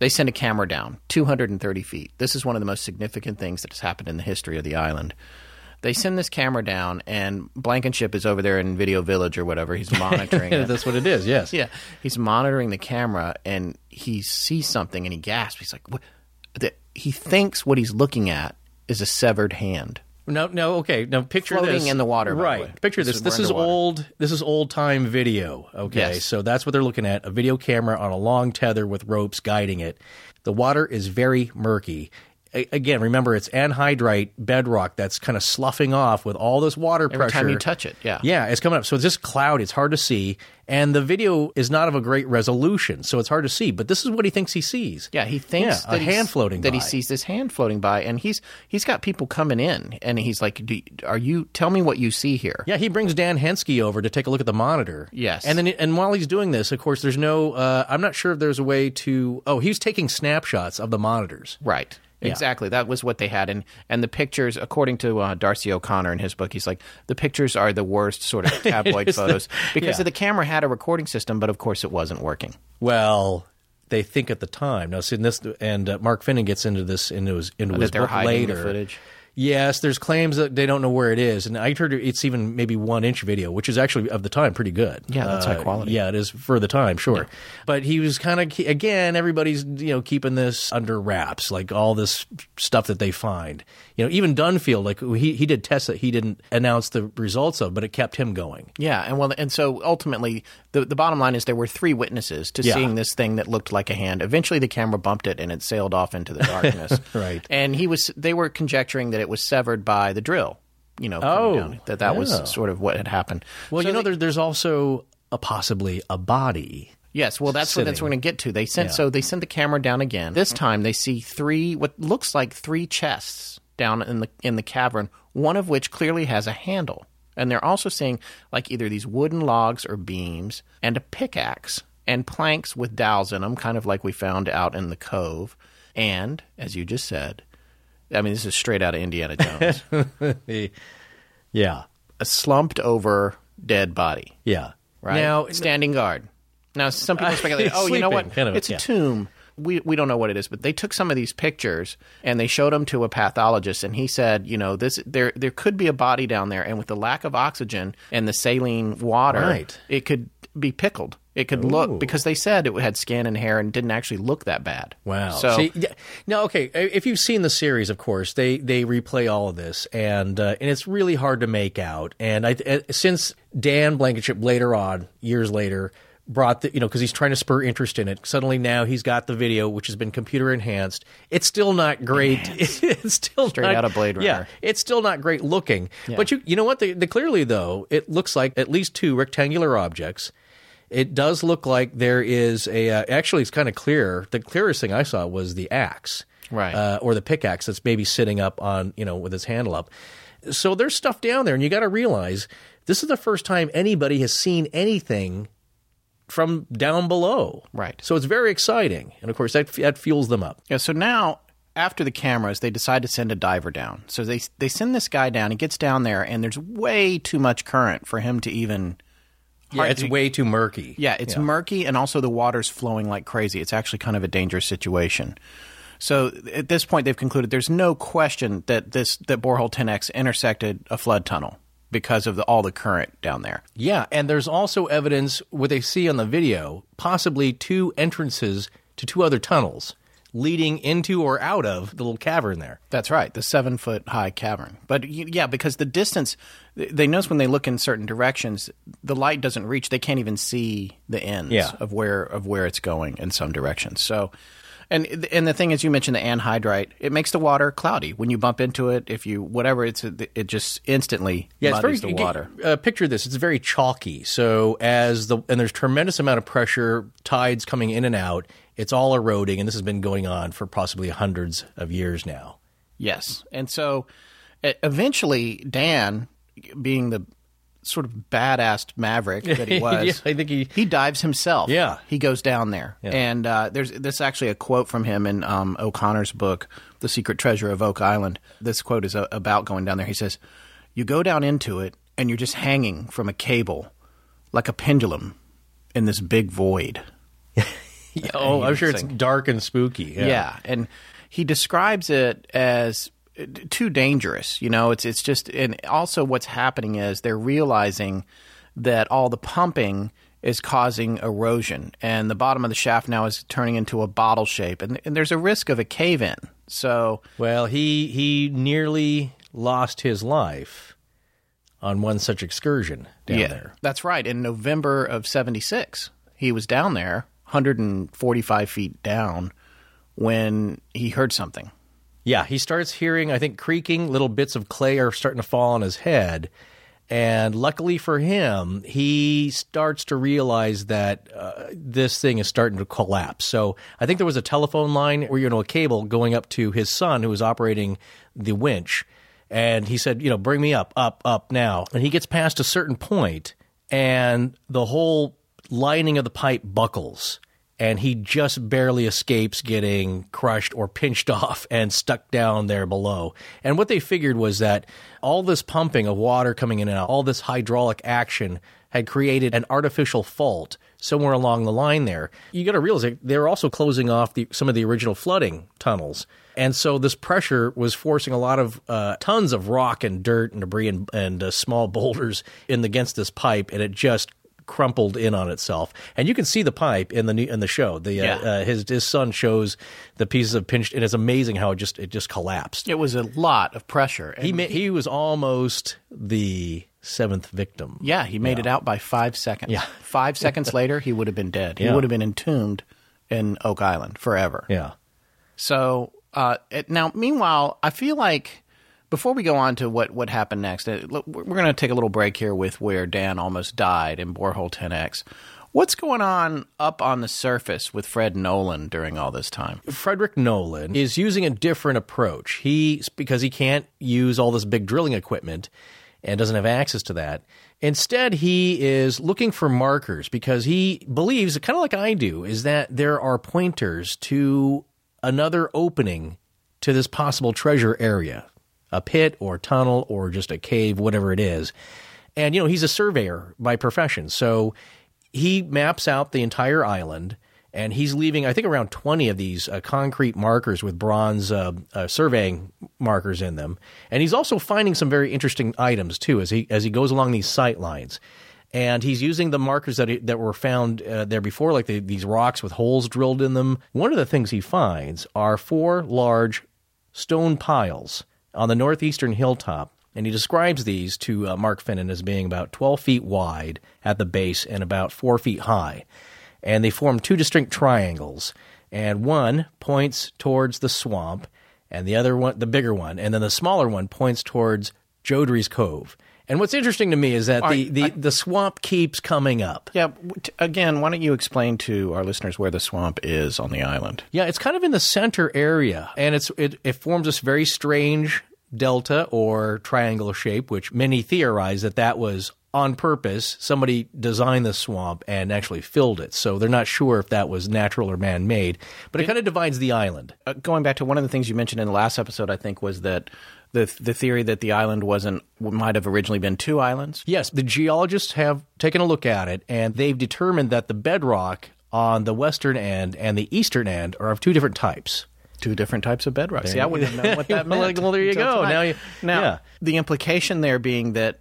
they sent a camera down, two hundred thirty feet. This is one of the most significant things that has happened in the history of the island. They send this camera down, and Blankenship is over there in Video Village or whatever. He's monitoring it. That's what it is, yes. Yeah. He's monitoring the camera, and he sees something, and he gasps. He's like, what? The, he thinks what he's looking at is a severed hand. No, no, okay. Now picture Floating this. Floating in the water, by Right. The way. Picture this. This, this is old This is old-time video, okay? Yes. So that's what they're looking at, a video camera on a long tether with ropes guiding it. The water is very murky. A- again, remember, it's anhydrite bedrock that's kind of sloughing off with all this water Every pressure. Every time you touch it, yeah. Yeah, it's coming up. So it's just cloud. It's hard to see. And the video is not of a great resolution, so it's hard to see. But this is what he thinks he sees. Yeah, he thinks yeah, that, a hand floating that by. he sees this hand floating by. And he's he's got people coming in, and he's like, Do, "Are you? Tell me what you see here." Yeah, he brings Dan Hinsky over to take a look at the monitor. Yes. And then, and while he's doing this, of course, there's no uh, – I'm not sure if there's a way to – oh, he's taking snapshots of the monitors. Right. Yeah. Exactly. That was what they had. And and the pictures, according to uh, Darcy O'Connor in his book, he's like, the pictures are the worst sort of tabloid photos the, because yeah. the camera had a recording system, but of course it wasn't working. Well, they think at the time. Now, see, in this, and uh, Mark Finnan gets into this into his, into his book later. The footage. Yes, there's claims that they don't know where it is. And I heard it's even maybe one-inch video, which is actually, of the time, pretty good. Yeah, that's uh, high quality. Yeah, it is for the time, sure. Yeah. But he was kind of – again, everybody's, you know, keeping this under wraps, like all this stuff that they find. You know, even Dunfield, like he, he did tests that he didn't announce the results of, but it kept him going. Yeah, and well, and so ultimately the, the bottom line is there were three witnesses to yeah. seeing this thing that looked like a hand. Eventually the camera bumped it and it sailed off into the darkness. Right. And he was they were conjecturing that it was severed by the drill, you know, oh, down, that that yeah. was sort of what had happened. Well, so you know, they, there, there's also a possibly a body. Yes, well, that's sitting. what that's we're going to get to. They sent yeah. so they sent the camera down again. This time they see three what looks like three chests down in the in the cavern, one of which clearly has a handle, and they're also seeing like either these wooden logs or beams and a pickaxe and planks with dowels in them, kind of like we found out in the cove, and as you just said. I mean, this is straight out of Indiana Jones. Yeah. A slumped over dead body. Yeah. Right? Now, standing guard. Now, some people speculate, oh, sleeping, you know what? Kind of, it's yeah. a tomb. We we don't know what it is, but they took some of these pictures and they showed them to a pathologist, and he said, you know, this there there could be a body down there, and with the lack of oxygen and the saline water, right. it could be pickled. It could Ooh. look, because they said it had skin and hair and didn't actually look that bad. Wow. So See, no, okay. If you've seen the series, of course, they, they replay all of this, and uh, and it's really hard to make out. And I, since Dan Blankenship later on, years later, brought the, you know, because he's trying to spur interest in it. Suddenly now he's got the video, which has been computer enhanced. It's still not great. Enhanced. It's still Straight not, out of Blade Runner. Yeah, it's still not great looking. Yeah. But you you know what? The, the, clearly, though, it looks like at least two rectangular objects. It does look like there is a uh, – actually, it's kind of clear. The clearest thing I saw was the axe, right, uh, or the pickaxe that's maybe sitting up on – you know, with its handle up. So there's stuff down there, and you got to realize this is the first time anybody has seen anything from down below. Right. So it's very exciting, and, of course, that, that fuels them up. Yeah, so now – after the cameras, they decide to send a diver down. So they, they send this guy down. He gets down there, and there's way too much current for him to even – Yeah, it's way too murky. Yeah, it's yeah. murky, and also the water's flowing like crazy. It's actually kind of a dangerous situation. So at this point, they've concluded there's no question that this that Borehole ten X intersected a flood tunnel because of the, all the current down there. Yeah, and there's also evidence, what they see on the video, possibly two entrances to two other tunnels leading into or out of the little cavern there. That's right, the seven-foot-high cavern. But, yeah, because the distance – they notice when they look in certain directions, the light doesn't reach. They can't even see the ends yeah. of where of where it's going in some directions. So – And and the thing is, you mentioned the anhydrite. It makes the water cloudy when you bump into it. If you whatever, it's it just instantly yeah, muddies very, the water. Uh, picture this: it's very chalky. So as the and there's tremendous amount of pressure, tides coming in and out. It's all eroding, and this has been going on for possibly hundreds of years now. Yes, and so eventually, Dan, being the sort of badass maverick that he was. yeah, I think he he dives himself. Yeah, he goes down there, yeah. and uh, there's this actually a quote from him in um, O'Connor's book, "The Secret Treasure of Oak Island." This quote is a, about going down there. He says, "You go down into it, and you're just hanging from a cable, like a pendulum, in this big void." oh, I'm sure it's dark and spooky. Yeah. yeah, and he describes it as too dangerous, you know, it's it's just – and also what's happening is they're realizing that all the pumping is causing erosion, and the bottom of the shaft now is turning into a bottle shape, and, and there's a risk of a cave-in. So – Well, he he nearly lost his life on one such excursion down yeah, there. That's right. In November of seventy-six, he was down there, one hundred forty-five feet down, when he heard something. Yeah, he starts hearing, I think, creaking. Little bits of clay are starting to fall on his head. And luckily for him, he starts to realize that uh, this thing is starting to collapse. So I think there was a telephone line or, you know, a cable going up to his son who was operating the winch. And he said, you know, bring me up, up, up now. And he gets past a certain point and the whole lining of the pipe buckles. And he just barely escapes getting crushed or pinched off and stuck down there below. And what they figured was that all this pumping of water coming in and out, all this hydraulic action had created an artificial fault somewhere along the line there. You got to realize that they were also closing off the, some of the original flooding tunnels. And so this pressure was forcing a lot of uh, tons of rock and dirt and debris and, and uh, small boulders in against this pipe, and it just crumpled in on itself. And you can see the pipe in the in the show. The uh, yeah. uh, his his son shows the pieces of pinched, and it's amazing how it just it just collapsed. It was a lot of pressure. And he ma- he was almost the seventh victim. Yeah, he made yeah. it out by five seconds. Yeah, five seconds later he would have been dead. He yeah. would have been entombed in Oak Island forever. Yeah. So uh, it, now, meanwhile, I feel like, before we go on to what, what happened next, we're going to take a little break here with where Dan almost died in Borehole ten X. What's going on up on the surface with Fred Nolan during all this time? Frederick Nolan is using a different approach. He, because he can't use all this big drilling equipment and doesn't have access to that. Instead, he is looking for markers because he believes, kind of like I do, is that there are pointers to another opening to this possible treasure area. A pit or a tunnel or just a cave, whatever it is. And, you know, he's a surveyor by profession. So he maps out the entire island, and he's leaving, I think, around twenty of these uh, concrete markers with bronze uh, uh, surveying markers in them. And he's also finding some very interesting items, too, as he as he goes along these sight lines. And he's using the markers that it, that were found uh, there before, like the, these rocks with holes drilled in them. One of the things he finds are four large stone piles on the northeastern hilltop, and he describes these to uh, Mark Finnan as being about twelve feet wide at the base and about four feet high. And they form two distinct triangles, and one points towards the swamp, and the other one, the bigger one, and then the smaller one points towards Jodry's Cove. And what's interesting to me is that the, the, the swamp keeps coming up. Yeah. Again, why don't you explain to our listeners where the swamp is on the island? Yeah, it's kind of in the center area, and it's it, it forms this very strange delta or triangle shape, which many theorize that that was on purpose. Somebody designed the swamp and actually filled it, so they're not sure if that was natural or man-made, but it, it kind of divides the island. Uh, going back to one of the things you mentioned in the last episode, I think, was that the the theory that the island wasn't might have originally been two islands. Yes, the geologists have taken a look at it, and they've determined that the bedrock on the western end and the eastern end are of two different types. Two different types of bedrock. There See, I wouldn't know what that meant. Well, there you go. Now, you, now yeah. the implication there being that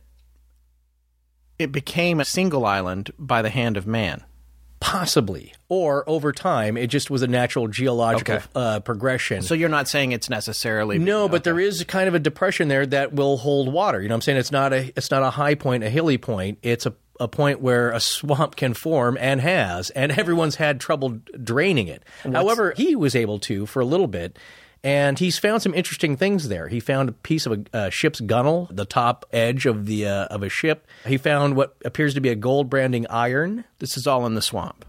it became a single island by the hand of man. Possibly. Or over time, it just was a natural geological okay. uh, progression. So you're not saying it's necessarily... No, okay. but there is kind of a depression there that will hold water. You know what I'm saying? It's not a, it's not a high point, a hilly point. It's a, a point where a swamp can form and has, and everyone's had trouble draining it. What's... However, he was able to for a little bit. And he's found some interesting things there. He found a piece of a, a ship's gunwale, the top edge of the uh, of a ship. He found what appears to be a gold branding iron. This is all in the swamp.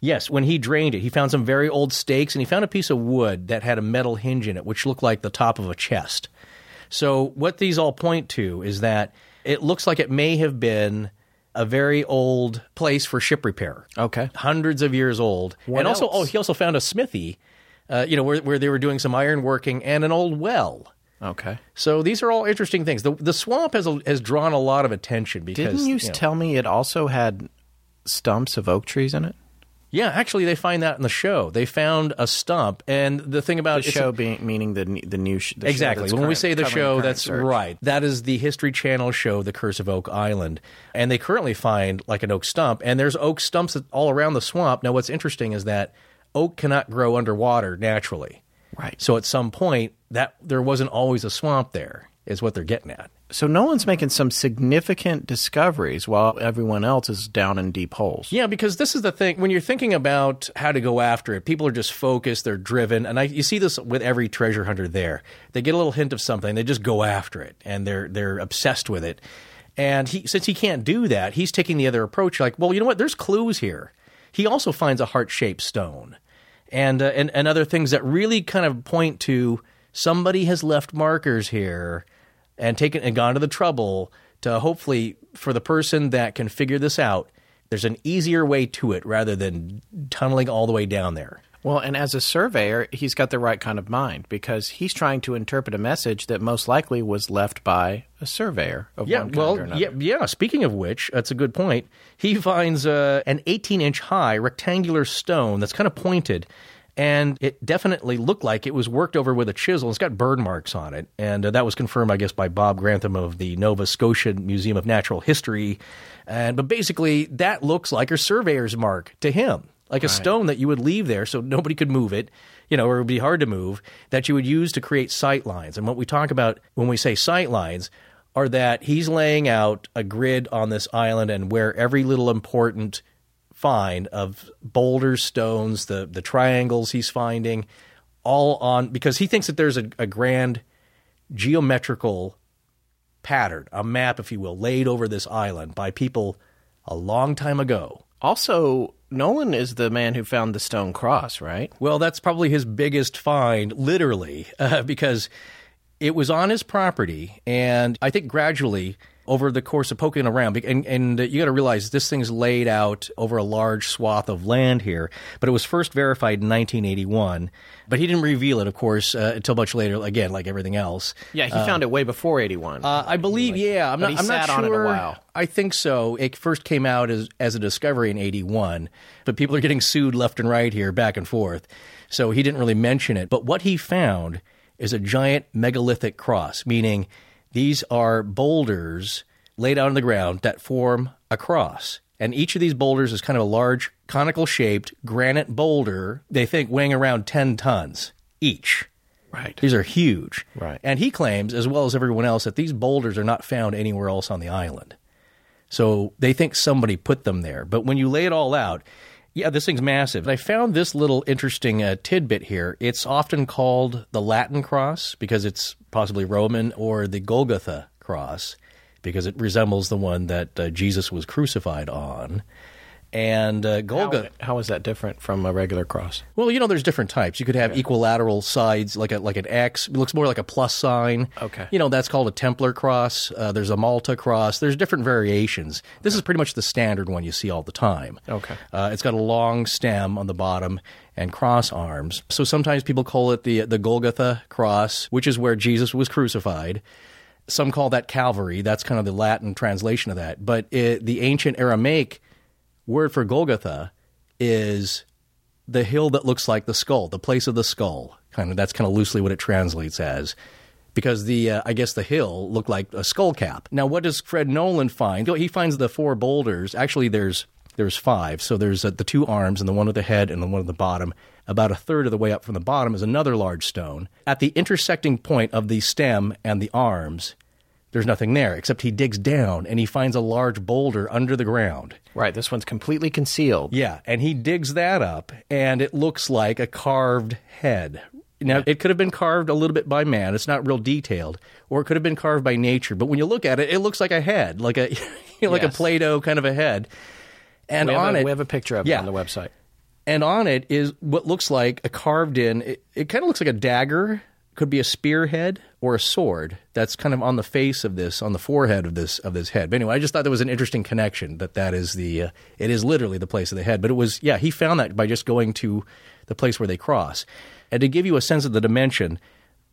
Yes, when he drained it, he found some very old stakes, and he found a piece of wood that had a metal hinge in it, which looked like the top of a chest. So what these all point to is that it looks like it may have been a very old place for ship repair. Okay. Hundreds of years old. What and else? also, oh, he also found a smithy. Uh, you know, where where they were doing some iron working and an old well. Okay. So these are all interesting things. The the swamp has a, has drawn a lot of attention because... Didn't you, you know, tell me it also had stumps of oak trees in it? Yeah, actually, they find that in the show. They found a stump, and the thing about... The show a, being, meaning the the new sh- the exactly. show. Exactly. When current, we say the show, that's search. Right. That is the History Channel show, The Curse of Oak Island, and they currently find, like, an oak stump, and there's oak stumps all around the swamp. Now, what's interesting is that oak cannot grow underwater naturally. Right. So at some point, that there wasn't always a swamp there. is what they're getting at. So Nolan's making some significant discoveries while everyone else is down in deep holes. Yeah, because this is the thing. When you're thinking about how to go after it, people are just focused, they're driven. And I, you see this with every treasure hunter there. They get a little hint of something, they just go after it, and they're they're obsessed with it. And he, since he can't do that, he's taking the other approach, like, well, you know what, there's clues here. He also finds a heart-shaped stone and, uh, and, and other things that really kind of point to somebody has left markers here and taken and gone to the trouble to hopefully, for the person that can figure this out, there's an easier way to it rather than tunneling all the way down there. Well, and as a surveyor, he's got the right kind of mind because he's trying to interpret a message that most likely was left by a surveyor of yeah, one kind well, or another. Yeah, yeah. Speaking of which, that's a good point. He finds uh, an eighteen-inch high rectangular stone that's kind of pointed, and it definitely looked like it was worked over with a chisel. It's got bird marks on it, and uh, that was confirmed, I guess, by Bob Grantham of the Nova Scotia Museum of Natural History. And but basically, that looks like a surveyor's mark to him. Like a right. stone that you would leave there so nobody could move it, you know, or it would be hard to move, that you would use to create sight lines. And what we talk about when we say sight lines are that he's laying out a grid on this island and where every little important find of boulders, stones, the, the triangles he's finding, all on – because he thinks that there's a, a grand geometrical pattern, a map, if you will, laid over this island by people a long time ago. Also – Nolan is the man who found the stone cross, right? Well, that's probably his biggest find, literally, uh, because it was on his property. And I think gradually, over the course of poking around, and, and you got to realize this thing's laid out over a large swath of land here, but it was first verified in nineteen eighty-one. But he didn't reveal it, of course, uh, until much later, again, like everything else. Yeah, he uh, found it way before eighty-one. Uh, I believe, like, yeah. I'm but not, he I'm sat not sure. on it a while. I think so. It first came out as, as a discovery in eighty-one, but people are getting sued left and right here, back and forth. So he didn't really mention it. But what he found is a giant megalithic cross, meaning these are boulders laid out on the ground that form a cross. And each of these boulders is kind of a large, conical-shaped granite boulder, they think weighing around ten tons each. Right. These are huge. Right. And he claims, as well as everyone else, that these boulders are not found anywhere else on the island. So they think somebody put them there. But when you lay it all out, yeah, this thing's massive. I found this little interesting uh, tidbit here. It's often called the Latin cross because it's possibly Roman, or the Golgotha cross because it resembles the one that uh, Jesus was crucified on. And uh, Golgotha. How, how is that different from a regular cross? Well, you know, there's different types. You could have okay. equilateral sides, like a like an X. It looks more like a plus sign. Okay. You know, that's called a Templar cross. Uh, there's a Malta cross. There's different variations. This okay. is pretty much the standard one you see all the time. Okay. Uh, it's got a long stem on the bottom and cross arms. So sometimes people call it the the Golgotha cross, which is where Jesus was crucified. Some call that Calvary. That's kind of the Latin translation of that. But it, the ancient Aramaic word for Golgotha is the hill that looks like the skull, the place of the skull. Kind of that's kind of loosely what it translates as, because the uh, I guess the hill looked like a skull cap. Now, what does Fred Nolan find? He finds the four boulders. Actually, there's there's five. So there's uh, the two arms and the one with the head and the one at the bottom. About a third of the way up from the bottom is another large stone. At the intersecting point of the stem and the arms, there's nothing there, except he digs down and he finds a large boulder under the ground. Right, this one's completely concealed. Yeah, and he digs that up, and it looks like a carved head. Now, yeah. It could have been carved a little bit by man. It's not real detailed. Or it could have been carved by nature. But when you look at it, it looks like a head, like a you know, like yes. a Play-Doh kind of a head. And we on a, it, we have a picture of yeah. it on the website. And on it is what looks like a carved-in, it, it kind of looks like a dagger. Could be a spearhead or a sword that's kind of on the face of this, on the forehead of this of this head. But anyway, I just thought that was an interesting connection, that that is the, uh, it is literally the place of the head. But it was, yeah, he found that by just going to the place where they cross. And to give you a sense of the dimension,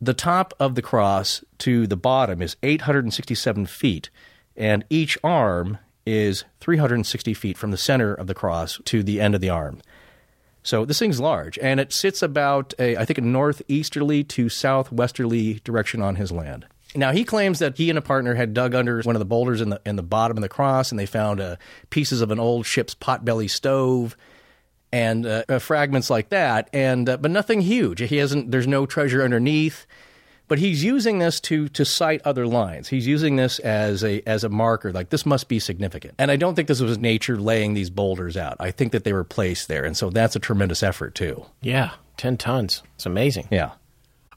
the top of the cross to the bottom is eight hundred sixty-seven feet, and each arm is three hundred sixty feet from the center of the cross to the end of the arm. So this thing's large, and it sits about, a, I think, a northeasterly to southwesterly direction on his land. Now, he claims that he and a partner had dug under one of the boulders in the in the bottom of the cross, and they found uh, pieces of an old ship's potbelly stove and uh, fragments like that, and uh, but nothing huge. He hasn't. There's no treasure underneath. But he's using this to to cite other lines. He's using this as a as a marker, like this must be significant. And I don't think this was nature laying these boulders out. I think that they were placed there. And so that's a tremendous effort, too. Yeah, ten tons. It's amazing. Yeah.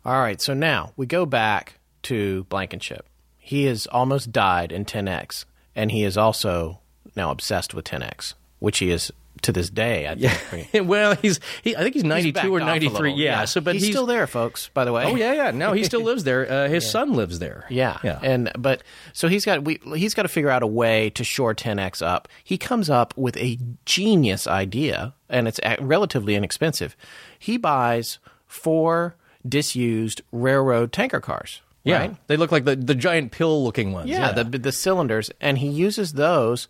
All right, so now we go back to Blankenship. He has almost died in ten X, and he is also now obsessed with ten X, which he is to this day, I think. Yeah. Well, he's he, I think he's ninety-two he's or ninety-three. Yeah. yeah. So, but he's, he's still there, folks. By the way. Oh yeah, yeah. No, he still lives there. Uh, his yeah. son lives there. Yeah. Yeah. And but so he's got we he's got to figure out a way to shore ten X up. He comes up with a genius idea, and it's relatively inexpensive. He buys four disused railroad tanker cars. Yeah. Right? They look like the the giant pill-looking ones. Yeah. yeah. The the cylinders, and he uses those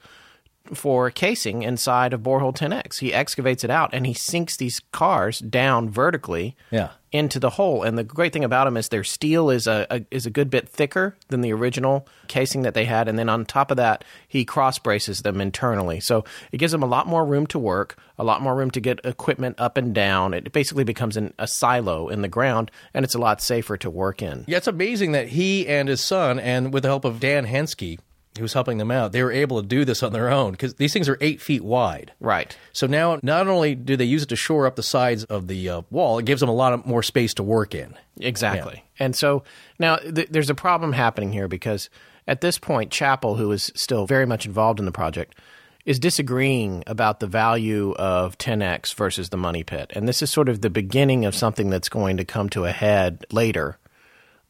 for casing inside of Borehole ten X. He excavates it out, and he sinks these cars down vertically yeah. into the hole. And the great thing about them is their steel is a, a is a good bit thicker than the original casing that they had. And then on top of that, he cross-braces them internally. So it gives them a lot more room to work, a lot more room to get equipment up and down. It basically becomes an, a silo in the ground, and it's a lot safer to work in. Yeah, it's amazing that he and his son, and with the help of Dan Hinsky, who's helping them out, they were able to do this on their own because these things are eight feet wide. Right. So now not only do they use it to shore up the sides of the uh, wall, it gives them a lot of more space to work in. Exactly. Yeah. And so now th- there's a problem happening here because at this point, Chappell, who is still very much involved in the project, is disagreeing about the value of ten X versus the Money Pit. And this is sort of the beginning of something that's going to come to a head later.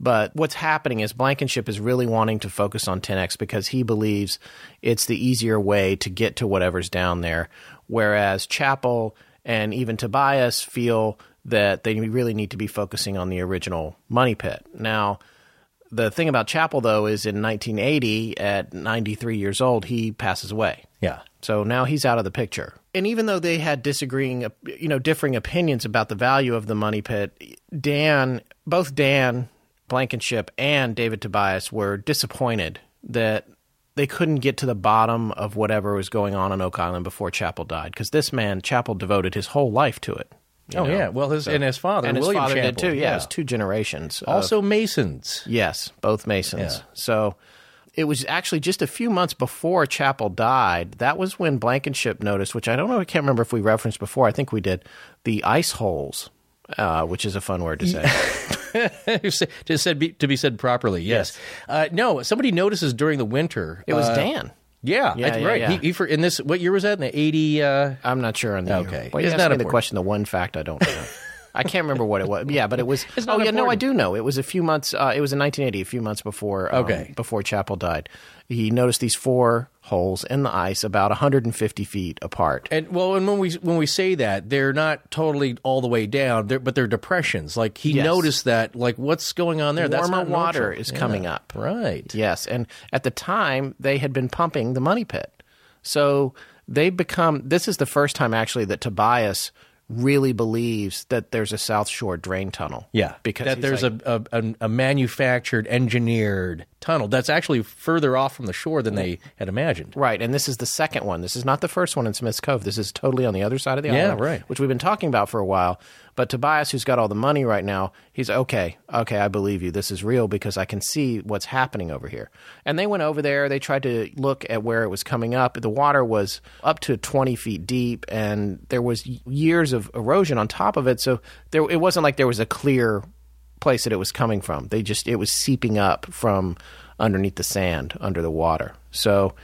But what's happening is Blankenship is really wanting to focus on ten X because he believes it's the easier way to get to whatever's down there, whereas Chappell and even Tobias feel that they really need to be focusing on the original Money Pit. Now, the thing about Chappell, though, is in nineteen eighty, at ninety-three years old, he passes away. Yeah. So now he's out of the picture. And even though they had disagreeing, you know, differing opinions about the value of the Money Pit, Dan, both Dan Blankenship and David Tobias were disappointed that they couldn't get to the bottom of whatever was going on in Oak Island before Chappell died, because this man, Chappell, devoted his whole life to it. Oh, know? yeah. Well, his so, and his father, and William his father Chappell. did, too. Yeah, yeah, it was two generations. Also of, Masons. Yes, both Masons. Yeah. So it was actually just a few months before Chappell died. That was when Blankenship noticed, which I don't know, I can't remember if we referenced before. I think we did, the ice holes. Uh, which is a fun word to say. Just said be, to be said properly, yes. yes. Uh, no, somebody notices during the winter. It was uh, Dan. Yeah, yeah, yeah right. Yeah. He, he for in this what year was that? In the eighty? Uh... I'm not sure on the okay. year. Well, it's not the question. The one fact I don't know. I can't remember what it was. Yeah, but it was. It's oh yeah, important. no, I do know. It was a few months. Uh, it was in nineteen eighty, a few months before. Um, okay. Before Chappell died, he noticed these four holes in the ice about one hundred fifty feet apart. And well, and when we when we say that, they're not totally all the way down, they're, but they're depressions. Like he yes. noticed that. Like what's going on there? Warmer That's not water neutral. is yeah. coming up. Right. Yes, and at the time they had been pumping the Money Pit, so they become. This is the first time actually that Tobias really believes that there's a South Shore drain tunnel. Yeah, because that there's like, a, a a manufactured, engineered tunnel that's actually further off from the shore than they had imagined. Right, and this is the second one. This is not the first one in Smith's Cove. This is totally on the other side of the yeah, island, right. which we've been talking about for a while. But Tobias, who's got all the money right now, he's, okay, okay, I believe you. This is real because I can see what's happening over here. And they went over there. They tried to look at where it was coming up. The water was up to twenty feet deep, and there was years of erosion on top of it. So there, it wasn't like there was a clear place that it was coming from. They just it was seeping up from underneath the sand, under the water. So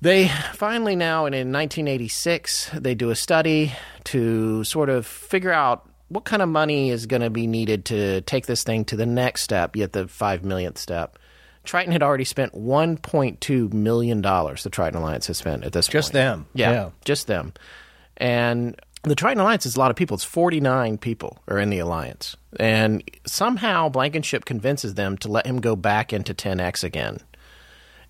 they finally now, and in nineteen eighty-six, they do a study to sort of figure out what kind of money is going to be needed to take this thing to the next step, yet the five millionth step. Triton had already spent one point two million dollars, the Triton Alliance has spent at this point. Just them. Yeah, yeah, just them. And the Triton Alliance is a lot of people. It's forty-nine people are in the Alliance. And somehow Blankenship convinces them to let him go back into ten X again.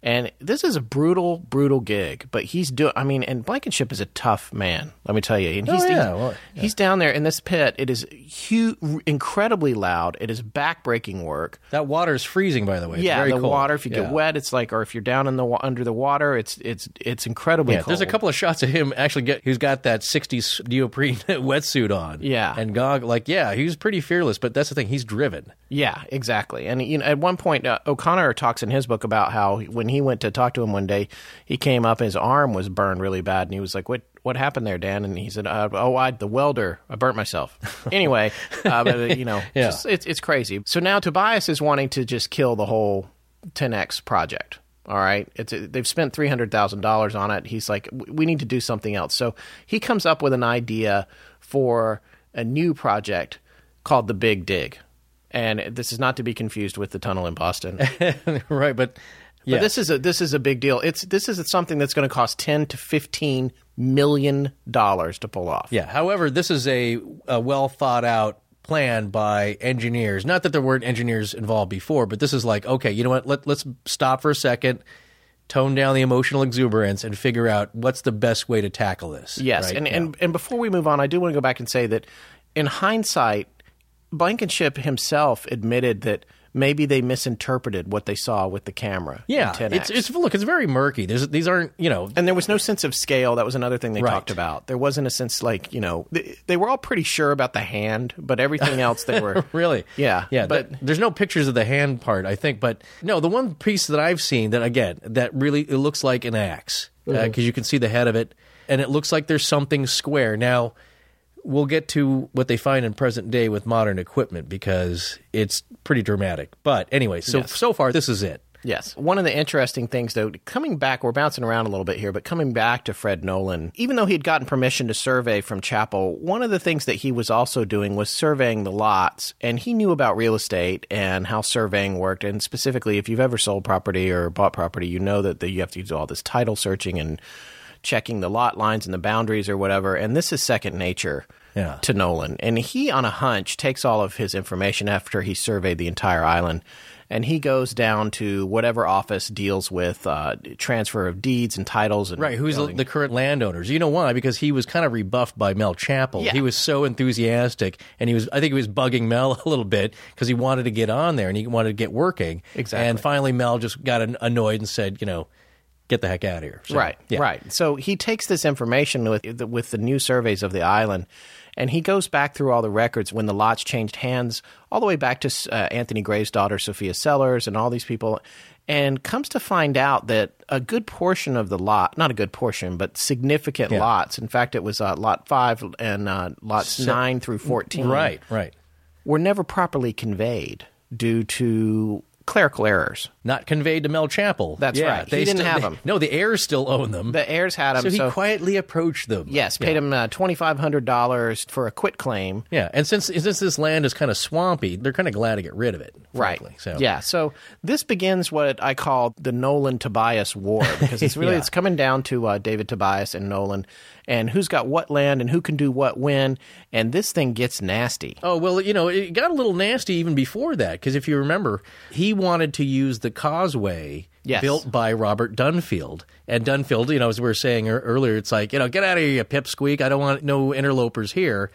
And this is a brutal, brutal gig, but he's doing, I mean, and Blankenship is a tough man, let me tell you. And he's, oh, yeah. He's, well, yeah. he's down there in this pit. It is huge, incredibly loud. It is backbreaking work. That water is freezing, by the way. It's yeah, very the cold. water, if you yeah. get wet, it's like, or if you're down in the under the water, it's it's it's incredibly yeah, cold. There's a couple of shots of him actually, get, he's got that sixties neoprene wetsuit on. Yeah. And Gog, like, yeah, he was pretty fearless, but that's the thing, he's driven. Yeah, exactly. And you know, at one point, uh, O'Connor talks in his book about how when he went to talk to him one day, he came up, his arm was burned really bad, and he was like, what what happened there, Dan? And he said, uh, oh, I, the welder, I burnt myself. Anyway, uh, but, you know, yeah. just, it's, it's crazy. So now Tobias is wanting to just kill the whole ten X project, all right? It's, they've spent three hundred thousand dollars on it. He's like, we need to do something else. So he comes up with an idea for a new project called the Big Dig. And this is not to be confused with the tunnel in Boston. Right, but... But yes. this is a this is a big deal. It's this is something that's going to cost ten to fifteen million dollars to pull off. Yeah. However, this is a, a well thought out plan by engineers. Not that there weren't engineers involved before, but this is like, okay, you know what? Let let's stop for a second, tone down the emotional exuberance, and figure out what's the best way to tackle this. Yes. Right? And, yeah. and and before we move on, I do want to go back and say that in hindsight, Blankenship himself admitted that maybe they misinterpreted what they saw with the camera. Yeah, it's, it's look, it's very murky. There's, these aren't, you know... And there was no sense of scale. That was another thing they right. talked about. There wasn't a sense like, you know... They, they were all pretty sure about the hand, but everything else they were... Really? Yeah. Yeah, but th- there's no pictures of the hand part, I think. But no, the one piece that I've seen that, again, that really, it looks like an axe. Because mm-hmm. uh, you can see the head of it. And it looks like there's something square. Now... We'll get to what they find in present day with modern equipment because it's pretty dramatic. But anyway, so yes. so far, this is it. Yes. One of the interesting things, though, coming back, we're bouncing around a little bit here, but coming back to Fred Nolan, even though he had gotten permission to survey from Chappell, one of the things that he was also doing was surveying the lots, and he knew about real estate and how surveying worked, and specifically, if you've ever sold property or bought property, you know that the, you have to do all this title searching and checking the lot lines and the boundaries or whatever, and this is second nature yeah. to Nolan. And he, on a hunch, takes all of his information after he surveyed the entire island, and he goes down to whatever office deals with uh, transfer of deeds and titles. And right, who's building. The current landowners. You know why? Because he was kind of rebuffed by Mel Chappell. Yeah. He was so enthusiastic, and he was I think he was bugging Mel a little bit because he wanted to get on there and he wanted to get working. Exactly. And finally Mel just got annoyed and said, you know, get the heck out of here. So, right, yeah. right. So he takes this information with the, with the new surveys of the island, and he goes back through all the records when the lots changed hands, all the way back to uh, Anthony Gray's daughter, Sophia Sellers, and all these people, and comes to find out that a good portion of the lot, not a good portion, but significant yeah. lots, in fact, it was uh, lot five and uh, lots so, nine through fourteen. Right, right. Were never properly conveyed due to... clerical errors. Not conveyed to Mel Chappell. That's yeah, right. They he didn't still, have them. They, no, the heirs still own them. The heirs had them. So he so, quietly approached them. Yes, paid yeah. him uh, twenty-five hundred dollars for a quit claim. Yeah, and since since this land is kind of swampy, they're kind of glad to get rid of it. Frankly. Right. So. Yeah, so this begins what I call the Nolan-Tobias War, because it's really yeah. it's coming down to uh, David Tobias and Nolan, and who's got what land and who can do what when, and this thing gets nasty. Oh, well, you know, it got a little nasty even before that, because if you remember, he wanted to use the causeway yes. built by Robert Dunfield. And Dunfield, you know, as we were saying earlier, it's like, you know, get out of here, you pipsqueak. I don't want no interlopers here.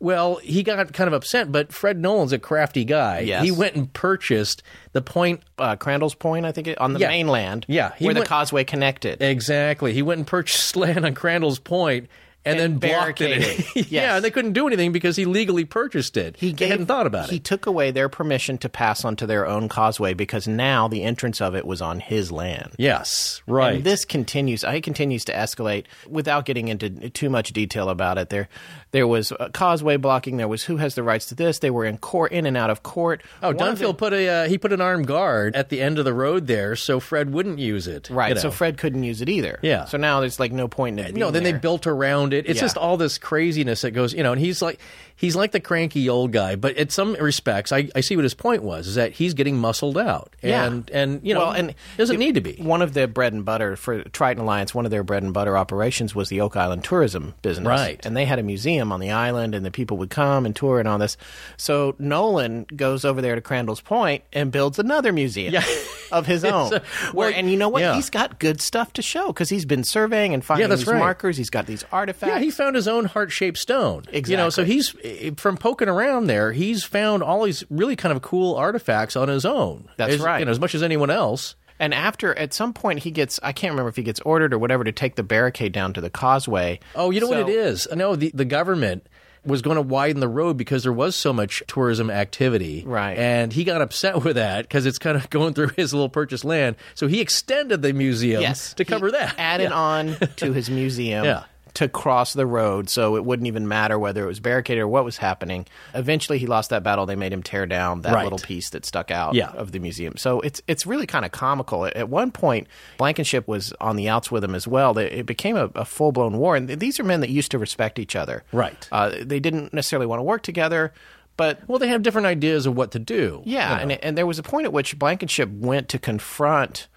Well, he got kind of upset, but Fred Nolan's a crafty guy. Yes. He went and purchased the point... Uh, Crandall's Point, I think, on the yeah. mainland, yeah, where went, the causeway connected. Exactly. He went and purchased land on Crandall's Point... And, and then blocked it. Yes. Yeah, and they couldn't do anything because he legally purchased it. He gave, they hadn't thought about it. He took away their permission to pass onto their own causeway because now the entrance of it was on his land. Yes, right. And this continues. It continues to escalate without getting into too much detail about it. There there was a causeway blocking. There was who has the rights to this. They were in court, in and out of court. Oh, One Dunfield the, put a uh, he put an armed guard at the end of the road there so Fred wouldn't use it. Right, you know. So Fred couldn't use it either. Yeah. So now there's like no point in it. No, then there. They built around it. It, it's yeah. just all this craziness that goes, you know, and he's like he's like the cranky old guy, but in some respects, I, I see what his point was, is that he's getting muscled out. And, yeah. and you know, well, and doesn't it, need to be. One of their bread and butter, for Triton Alliance, one of their bread and butter operations was the Oak Island tourism business. Right. And they had a museum on the island, and the people would come and tour and all this. So Nolan goes over there to Crandall's Point and builds another museum. Yeah. of his own. A, well, Where, and you know what? Yeah. He's got good stuff to show because he's been surveying and finding yeah, these right. markers. He's got these artifacts. Yeah, he found his own heart-shaped stone. Exactly. You know, so he's from poking around there, he's found all these really kind of cool artifacts on his own. That's as, right. You know, as much as anyone else. And after, at some point, he gets, I can't remember if he gets ordered or whatever, to take the barricade down to the causeway. Oh, you know so, what it is? No, the, the government was going to widen the road because there was so much tourism activity. Right. And he got upset with that because it's kind of going through his little purchased land. So he extended the museum yes, to cover that. Added yeah. on to his museum. yeah. to cross the road, so it wouldn't even matter whether it was barricaded or what was happening. Eventually, he lost that battle. They made him tear down that right. little piece that stuck out yeah. of the museum. So it's it's really kind of comical. At one point, Blankenship was on the outs with him as well. It became a, a full-blown war, and these are men that used to respect each other. Right. Uh, they didn't necessarily want to work together. But well, they have different ideas of what to do. Yeah, you know. and, and there was a point at which Blankenship went to confront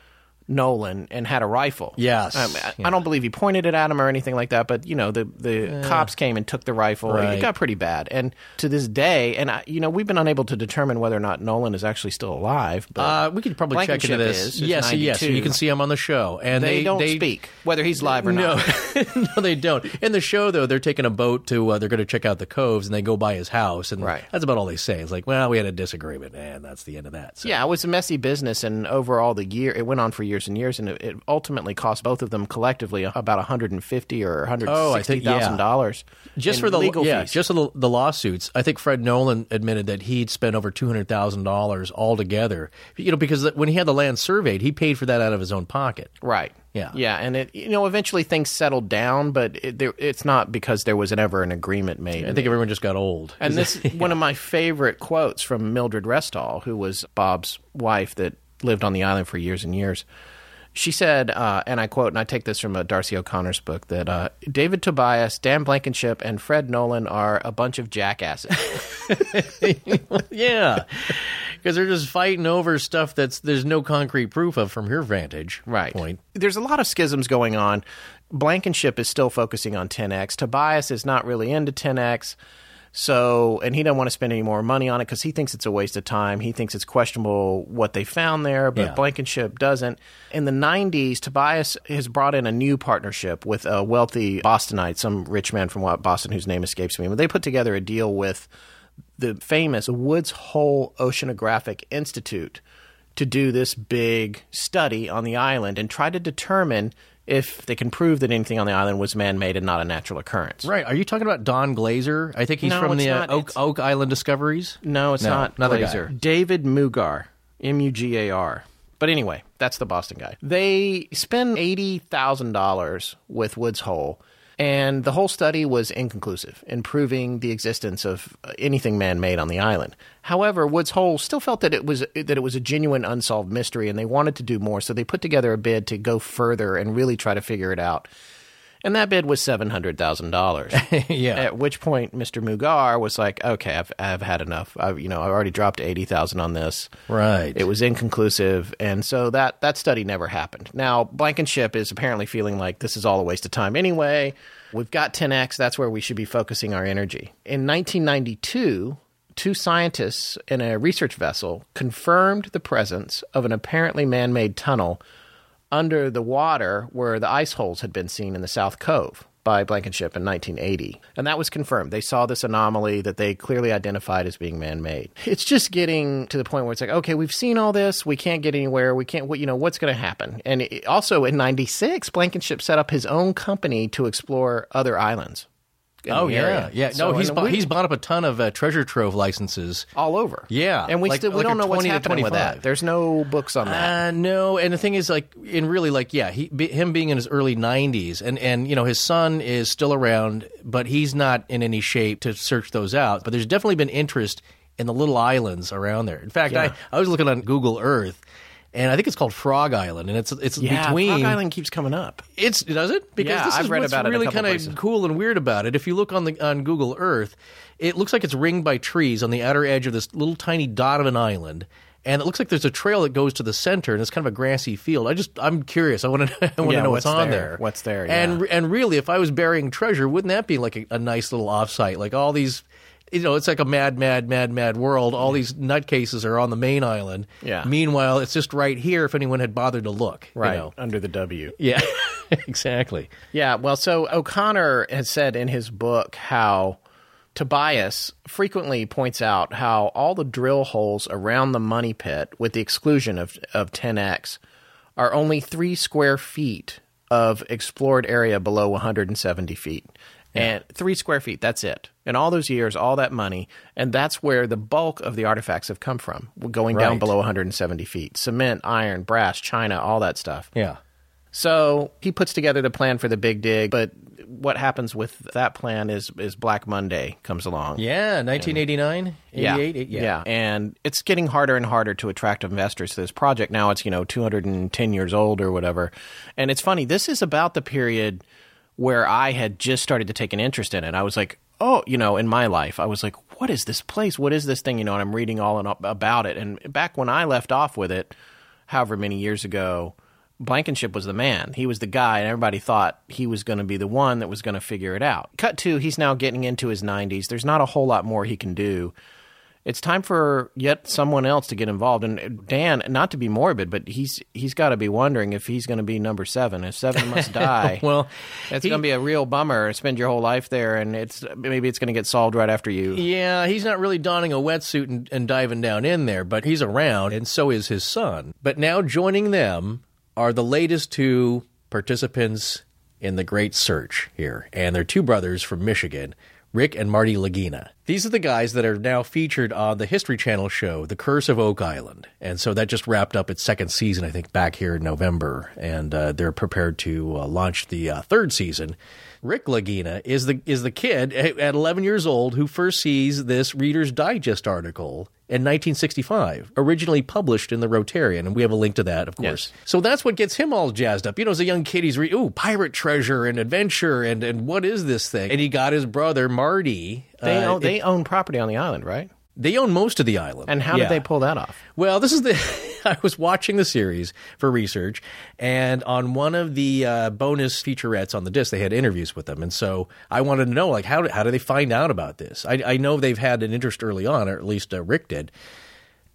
Nolan and had a rifle. Yes. Um, I, yeah. I don't believe he pointed it at him or anything like that, but, you know, the, the uh, cops came and took the rifle. Right. And it got pretty bad. And to this day, and, I, you know, we've been unable to determine whether or not Nolan is actually still alive. But uh, we could probably check into this. Is, yes, yes. You can see him on the show. And They, they don't they, speak, whether he's live or no. not. No, they don't. In the show, though, they're taking a boat to, uh, they're going to check out the coves, and they go by his house. And right. that's about all they say. It's like, well, we had a disagreement, and that's the end of that. So. Yeah, it was a messy business, and overall the year, it went on for years. and years, and it ultimately cost both of them collectively about one hundred fifty thousand dollars or one hundred sixty thousand dollars oh, yeah. just for the legal yeah, fees. Just for the, the lawsuits. I think Fred Nolan admitted that he'd spent over two hundred thousand dollars altogether, you know, because when he had the land surveyed, he paid for that out of his own pocket. Right. Yeah. Yeah, and it, you know, eventually things settled down, but it, there, it's not because there was ever an agreement made. Yeah, I think everyone just got old. And this is yeah. one of my favorite quotes from Mildred Restall, who was Bob's wife that lived on the island for years and years. She said, uh, and I quote, and I take this from uh, Darcy O'Connor's book, that uh, David Tobias, Dan Blankenship, and Fred Nolan are a bunch of jackasses. Yeah. Because they're just fighting over stuff that's there's no concrete proof of from your vantage right. point. There's a lot of schisms going on. Blankenship is still focusing on ten X. Tobias is not really into ten X. So, and he doesn't want to spend any more money on it because he thinks it's a waste of time. He thinks it's questionable what they found there, but yeah. Blankenship doesn't. In the nineties, Tobias has brought in a new partnership with a wealthy Bostonite, some rich man from Boston whose name escapes me. But they put together a deal with the famous Woods Hole Oceanographic Institute to do this big study on the island and try to determine if they can prove that anything on the island was man-made and not a natural occurrence. Right. Are you talking about Don Glaser? I think he's no, from the uh, Oak, Oak Island Discoveries. No, it's no, not Glaser. Guy. David Mugar, M U G A R. But anyway, that's the Boston guy. They spend eighty thousand dollars with Woods Hole, and the whole study was inconclusive in proving the existence of anything man-made on the island. However, Woods Hole still felt that it was that it was a genuine unsolved mystery, and they wanted to do more, so they put together a bid to go further and really try to figure it out. And that bid was seven hundred thousand dollars. Yeah. At which point, Mister Mugar was like, okay, I've, I've had enough. I've, you know, I've already dropped eighty thousand dollars on this. Right. It was inconclusive. And so that, that study never happened. Now, Blankenship is apparently feeling like this is all a waste of time anyway. We've got ten X. That's where we should be focusing our energy. In nineteen ninety-two, two scientists in a research vessel confirmed the presence of an apparently man-made tunnel under the water where the ice holes had been seen in the South Cove by Blankenship in nineteen eighty. And that was confirmed. They saw this anomaly that they clearly identified as being man-made. It's just getting to the point where it's like, okay, we've seen all this. We can't get anywhere. We can't, you know, what's going to happen? And it, also in ninety-six, Blankenship set up his own company to explore other islands. Oh, yeah. Yeah. So, no, he's bought, we, he's bought up a ton of uh, treasure trove licenses. All over. Yeah. And we like, still we like don't know what's happening with that. There's no books on that. Uh, no. And the thing is, like, in really, like, yeah, he, be, him being in his early nineties, and, and, you know, his son is still around, but he's not in any shape to search those out. But there's definitely been interest in the little islands around there. In fact, yeah. I, I was looking on Google Earth. And I think it's called Frog Island, and it's it's yeah, between. Frog Island keeps coming up. It's does it because yeah, this is I've read what's about really kind of cool and weird about it. If you look on the on Google Earth, it looks like it's ringed by trees on the outer edge of this little tiny dot of an island, and it looks like there's a trail that goes to the center, and it's kind of a grassy field. I just I'm curious. I want to I want to yeah, know what's, what's on there. there. What's there? Yeah. And and really, if I was burying treasure, wouldn't that be like a, a nice little offsite? Like all these. you know, it's like a mad, mad, mad, mad world. All these nutcases are on the main island. Yeah. Meanwhile, it's just right here if anyone had bothered to look. Right. You know. Under the W. Yeah, exactly. Yeah. Well, so O'Connor has said in his book how Tobias frequently points out how all the drill holes around the Money Pit, with the exclusion of, of ten X, are only three square feet of explored area below one hundred seventy feet. And three square feet, that's it. And all those years, all that money, and that's where the bulk of the artifacts have come from, going right. down below one hundred seventy feet. Cement, iron, brass, china, all that stuff. Yeah. So he puts together the plan for the big dig, but what happens with that plan is is Black Monday comes along. Yeah, nineteen eighty-nine, eighty-eight. Yeah, yeah. yeah, and it's getting harder and harder to attract investors to this project. Now it's, you know, two hundred ten years old or whatever. And it's funny, this is about the period where I had just started to take an interest in it. I was like, oh, you know, in my life, I was like, what is this place? What is this thing? You know, and I'm reading all about it. And back when I left off with it, however many years ago, Blankenship was the man. He was the guy, and everybody thought he was going to be the one that was going to figure it out. Cut to, he's now getting into his nineties. There's not a whole lot more he can do. It's time for yet someone else to get involved. And Dan, not to be morbid, but he's he's got to be wondering if he's going to be number seven. If seven must die, well, it's going to be a real bummer. Spend your whole life there, and it's maybe it's going to get solved right after you. Yeah, he's not really donning a wetsuit and, and diving down in there, but he's around, and so is his son. But now joining them are the latest two participants in the Great Search here, and they're two brothers from Michigan, Rick and Marty Lagina. These are the guys that are now featured on the History Channel show, The Curse of Oak Island. And so that just wrapped up its second season, I think, back here in November. And uh, they're prepared to uh, launch the uh, third season. Rick Lagina is the is the kid at eleven years old who first sees this Reader's Digest article in nineteen sixty-five, originally published in the Rotarian, and we have a link to that, of course. Yes. So that's what gets him all jazzed up. You know, as a young kid, he's reading, ooh, pirate treasure and adventure, and, and what is this thing? And he got his brother, Marty. They, uh, own, they it, own property on the island, right? They own most of the island. And how yeah. did they pull that off? Well, this is the... I was watching the series for research, and on one of the uh, bonus featurettes on the disc, they had interviews with them. And so I wanted to know, like, how do, how do they find out about this? I, I know they've had an interest early on, or at least uh, Rick did.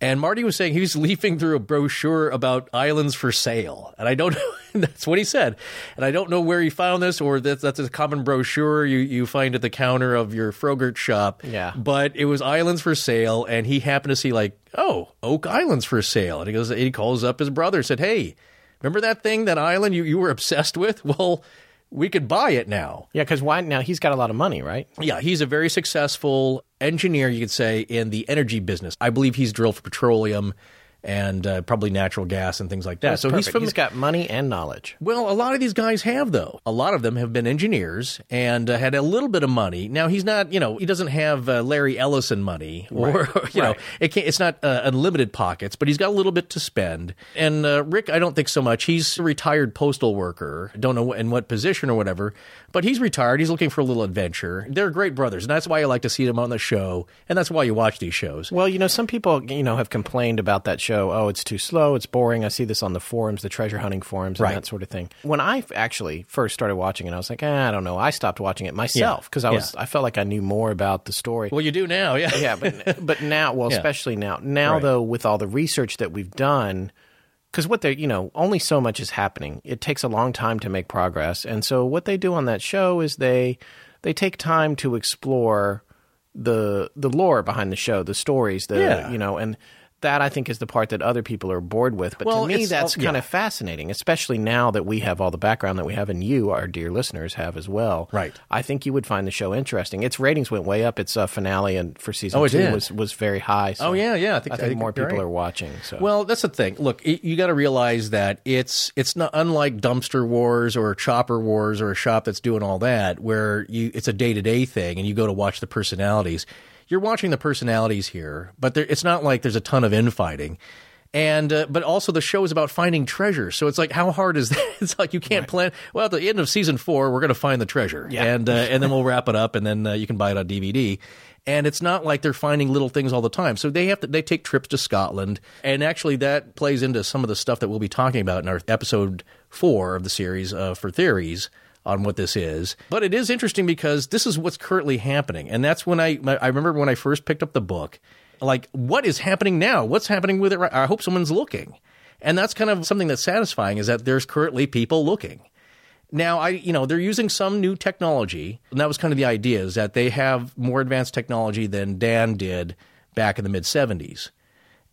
And Marty was saying he was leafing through a brochure about islands for sale. And I don't know. That's what he said. And I don't know where he found this, or that's, that's a common brochure you, you find at the counter of your Frogurt shop. Yeah. But it was islands for sale. And he happened to see, like, oh, Oak Island's for sale. And he goes, he calls up his brother and said, hey, remember that thing, that island you, you were obsessed with? Well, we could buy it now. Yeah, because why now? He's got a lot of money, right? Yeah, he's a very successful engineer, you could say, in the energy business. I believe he's drilled for petroleum and uh, probably natural gas and things like that. That's so perfect. He's from, he's got money and knowledge. Well, a lot of these guys have, though. A lot of them have been engineers and uh, had a little bit of money. Now, he's not, you know, he doesn't have uh, Larry Ellison money or, right. or you right. know, it can't, it's not uh, unlimited pockets, but he's got a little bit to spend. And uh, Rick, I don't think so much. He's a retired postal worker. I don't know in what position or whatever, but he's retired. He's looking for a little adventure. They're great brothers, and that's why you like to see them on the show, and that's why you watch these shows. Well, you know, some people, you know, have complained about that show. Oh, it's too slow. It's boring. I see this on the forums, the treasure hunting forums, and right. that sort of thing. When I actually first started watching it, I was like, eh, I don't know. I stopped watching it myself because yeah. I was yeah. I felt like I knew more about the story. Well, you do now, yeah, yeah. But but now, well, yeah. especially now, now right. though, with all the research that we've done, because what they, you know, only so much is happening. It takes a long time to make progress, and so what they do on that show is they they take time to explore the the lore behind the show, the stories, the yeah. you know, and. That, I think, is the part that other people are bored with. But well, to me, that's yeah. kind of fascinating, especially now that we have all the background that we have, and you, our dear listeners, have as well. Right. I think you would find the show interesting. Its ratings went way up. Its uh, finale and for season oh, two was, was very high. So oh, yeah, yeah. I think, I think, I think more people right. are watching. So. Well, that's the thing. Look, it, you got to realize that it's it's not unlike Dumpster Wars or Chopper Wars or a shop that's doing all that, where you it's a day-to-day thing, and you go to watch the personalities. You're watching the personalities here, but there, it's not like there's a ton of infighting. And uh, but also the show is about finding treasure. So it's like, how hard is that? It's like you can't right. plan. Well, at the end of season four, we're going to find the treasure. Yeah. And, uh, and then we'll wrap it up, and then uh, you can buy it on D V D. And it's not like they're finding little things all the time. So they have to they take trips to Scotland. And actually that plays into some of the stuff that we'll be talking about in our episode four of the series uh, for theories on what this is. But it is interesting because this is what's currently happening. And that's when I, I remember when I first picked up the book, like, what is happening now? What's happening with it? I hope someone's looking. And that's kind of something that's satisfying, is that there's currently people looking. Now, I, you know, they're using some new technology. And that was kind of the idea, is that they have more advanced technology than Dan did back in the mid seventies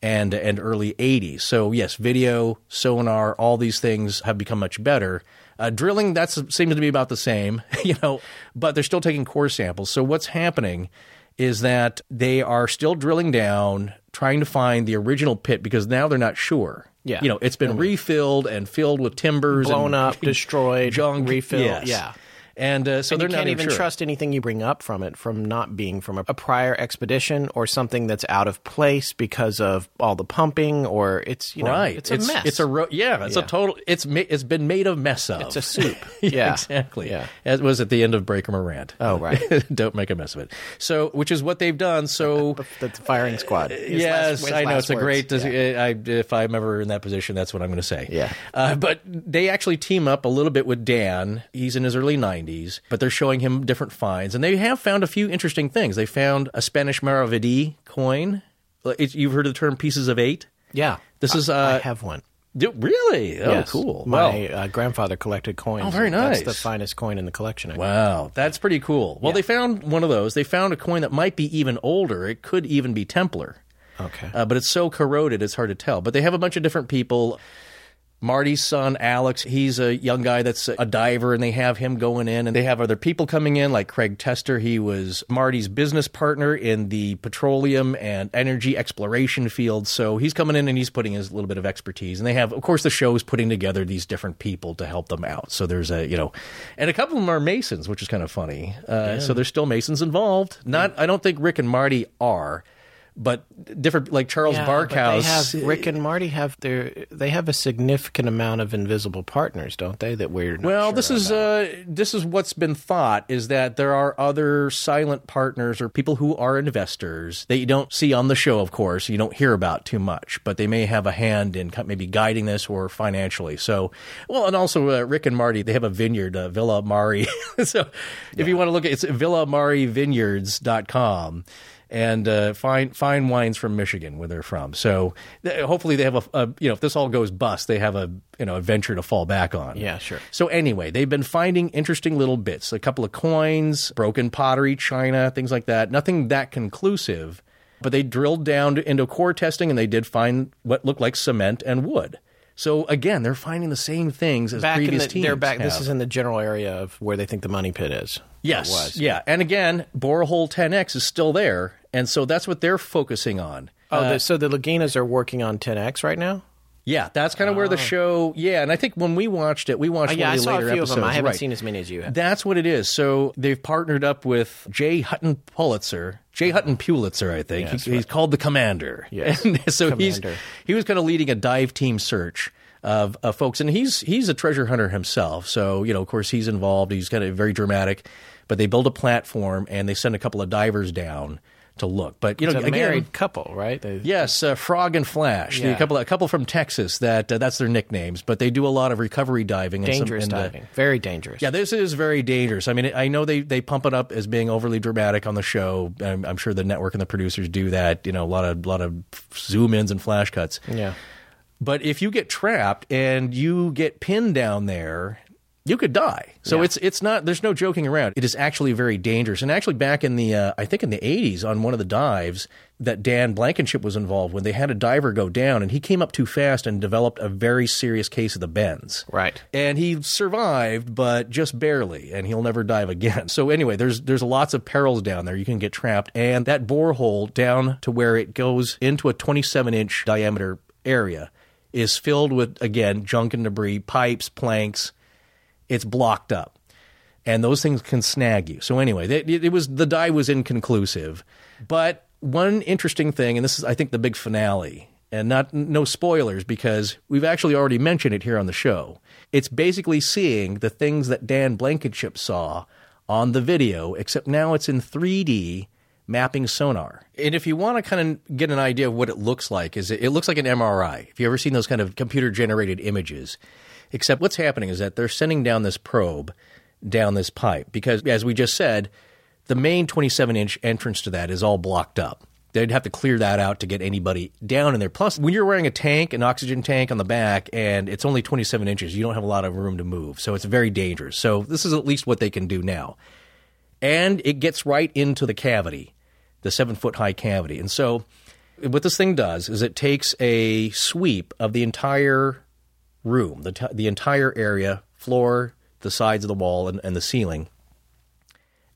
and, and early eighties. So, yes, video, sonar, all these things have become much better. Uh, drilling, that seems to be about the same, you know, but they're still taking core samples. So what's happening is that they are still drilling down, trying to find the original pit, because now they're not sure. Yeah. You know, it's been mm-hmm. refilled and filled with timbers. Blown and up, destroyed, junk, refilled. Yes. Yeah. And uh, so and they're you not can't even sure. trust anything you bring up from it, from not being from a, a prior expedition or something that's out of place because of all the pumping, or it's you know right. it's a it's, mess. It's a ro- yeah, it's yeah. a total. It's ma- it's been made of mess of. It's a soup. yeah, exactly. Yeah, as was at the end of Breaker Morant. Oh right, don't make a mess of it. So, which is what they've done. So the firing squad. His yes, last, I know it's words. a great. Yeah. I, if I'm ever in that position, that's what I'm going to say. Yeah. Uh, but they actually team up a little bit with Dan. He's in his early nineties. But they're showing him different finds. And they have found a few interesting things. They found a Spanish Maravedí coin. It's, you've heard of the term pieces of eight? Yeah. This I, is, uh, I have one. Do, really? Oh, yes. Cool. My wow. uh, grandfather collected coins. Oh, very nice. That's the finest coin in the collection. I wow. Guess. That's pretty cool. Well, yeah. They found one of those. They found a coin that might be even older. It could even be Templar. Okay. Uh, but it's so corroded, it's hard to tell. But they have a bunch of different people. Marty's son, Alex, he's a young guy that's a diver, and they have him going in, and they have other people coming in, like Craig Tester. He was Marty's business partner in the petroleum and energy exploration field, so he's coming in and he's putting his little bit of expertise. And they have, of course, the show's putting together these different people to help them out. So there's a, you know, and a couple of them are Masons, which is kind of funny. Uh, yeah. So there's still Masons involved. Not, yeah. I don't think Rick and Marty are. But different, like Charles yeah, Barkhouse. They have, Rick and Marty have their. They have a significant amount of invisible partners, don't they? That we're not well. Sure this is uh, this is what's been thought, is that there are other silent partners or people who are investors that you don't see on the show, of course, you don't hear about too much, but they may have a hand in maybe guiding this or financially. So, well, and also uh, Rick and Marty, they have a vineyard, uh, Villa Mari. so, yeah. If you want to look at it's villa mari vineyards dot com. And uh, fine, fine wines from Michigan, where they're from. So th- hopefully they have a, a, you know, if this all goes bust, they have a, you know, a venture to fall back on. Yeah, sure. So anyway, they've been finding interesting little bits, a couple of coins, broken pottery, china, things like that. Nothing that conclusive, but they drilled down to, into core testing, and they did find what looked like cement and wood. So again, they're finding the same things as back previous in the, teams. They're back. Have. This is in the general area of where they think the money pit is. Yes. It was. Yeah. And again, Borehole ten X is still there. And so that's what they're focusing on. Oh, uh, the, so the Laginas are working on ten X right now? Yeah, that's kind of oh. where the show – yeah, and I think when we watched it, we watched oh, yeah, one of the I later saw a few episodes. Of them. I haven't right. seen as many as you have. That's what it is. So they've partnered up with J. Hutton Pulitzer. J. Hutton Pulitzer, I think. Yeah, he, right. He's called the Commander. Yes, and so Commander. He's, he was kind of leading a dive team search of, of folks, and he's he's a treasure hunter himself. So, you know, of course, he's involved. He's kind of very dramatic. But they build a platform, and they send a couple of divers down to look, but you it's know, a again, married couple, right? They've, yes, uh, Frog and Flash, yeah. a couple, a couple from Texas. That uh, that's their nicknames, but they do a lot of recovery diving, and dangerous some, and, diving, uh, very dangerous. Yeah, this is very dangerous. I mean, I know they, they pump it up as being overly dramatic on the show. I'm, I'm sure the network and the producers do that. You know, a lot of lot of zoom ins and flash cuts. Yeah, but if you get trapped and you get pinned down there, you could die. So yeah. it's it's not – there's no joking around. It is actually very dangerous. And actually back in the uh, – I think in the eighties on one of the dives that Dan Blankenship was involved when they had a diver go down, and he came up too fast and developed a very serious case of the bends. Right. And he survived, but just barely, and he'll never dive again. So anyway, there's there's lots of perils down there. You can get trapped. And that borehole down to where it goes into a twenty-seven inch diameter area is filled with, again, junk and debris, pipes, planks. It's blocked up, and those things can snag you. So anyway, it, it was the dive was inconclusive, but one interesting thing, and this is I think the big finale, and not no spoilers because we've actually already mentioned it here on the show. It's basically seeing the things that Dan Blankenship saw on the video, except now it's in three D mapping sonar. And if you want to kind of get an idea of what it looks like, is it, it looks like an M R I. If you ever seen those kind of computer generated images. Except what's happening is that they're sending down this probe down this pipe because, as we just said, the main twenty-seven inch entrance to that is all blocked up. They'd have to clear that out to get anybody down in there. Plus, when you're wearing a tank, an oxygen tank on the back, and it's only twenty-seven inches, you don't have a lot of room to move. So it's very dangerous. So this is at least what they can do now. And it gets right into the cavity, the seven-foot-high cavity. And so what this thing does is it takes a sweep of the entire room, the, t- the entire area, floor, the sides of the wall, and, and the ceiling.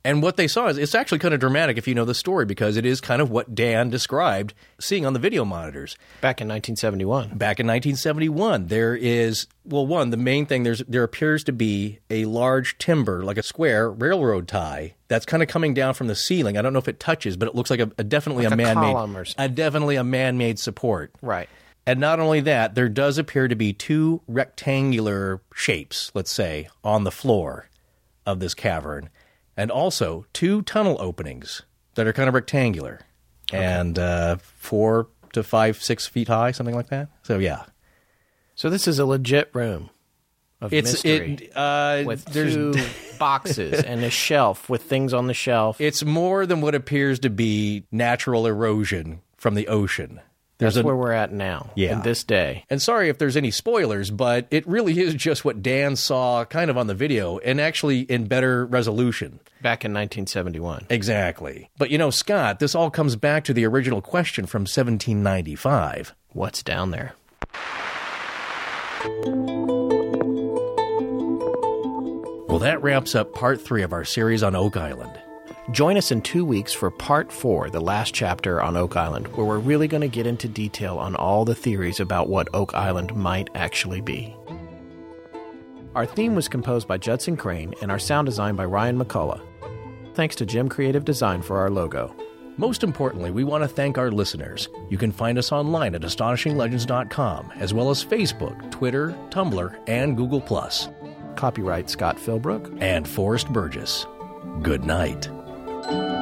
And what they saw is it's actually kind of dramatic if you know the story, because it is kind of what Dan described seeing on the video monitors. Back in nineteen seventy-one. Back in nineteen seventy-one, there is, well, one, the main thing, there's there appears to be a large timber, like a square railroad tie, that's kind of coming down from the ceiling. I don't know if it touches, but it looks like a, a definitely like a, a man-made column or something. A definitely a man-made support. Right. And not only that, there does appear to be two rectangular shapes, let's say, on the floor of this cavern. And also two tunnel openings that are kind of rectangular, okay, and uh, four to five, six feet high, something like that. So, yeah. So this is a legit room of it's, mystery it, uh, with two boxes and a shelf with things on the shelf. It's more than what appears to be natural erosion from the ocean. There's That's a, where we're at now, yeah. in this day. And sorry if there's any spoilers, but it really is just what Dan saw kind of on the video, and actually in better resolution. Back in nineteen seventy-one. Exactly. But, you know, Scott, this all comes back to the original question from seventeen ninety-five. What's down there? Well, that wraps up part three of our series on Oak Island. Join us in two weeks for Part four, the last chapter on Oak Island, where we're really going to get into detail on all the theories about what Oak Island might actually be. Our theme was composed by Judson Crane and our sound design by Ryan McCullough. Thanks to Jim Creative Design for our logo. Most importantly, we want to thank our listeners. You can find us online at astonishing legends dot com, as well as Facebook, Twitter, Tumblr, and Google plus. Copyright Scott Philbrook and Forrest Burgess. Good night. Thank you.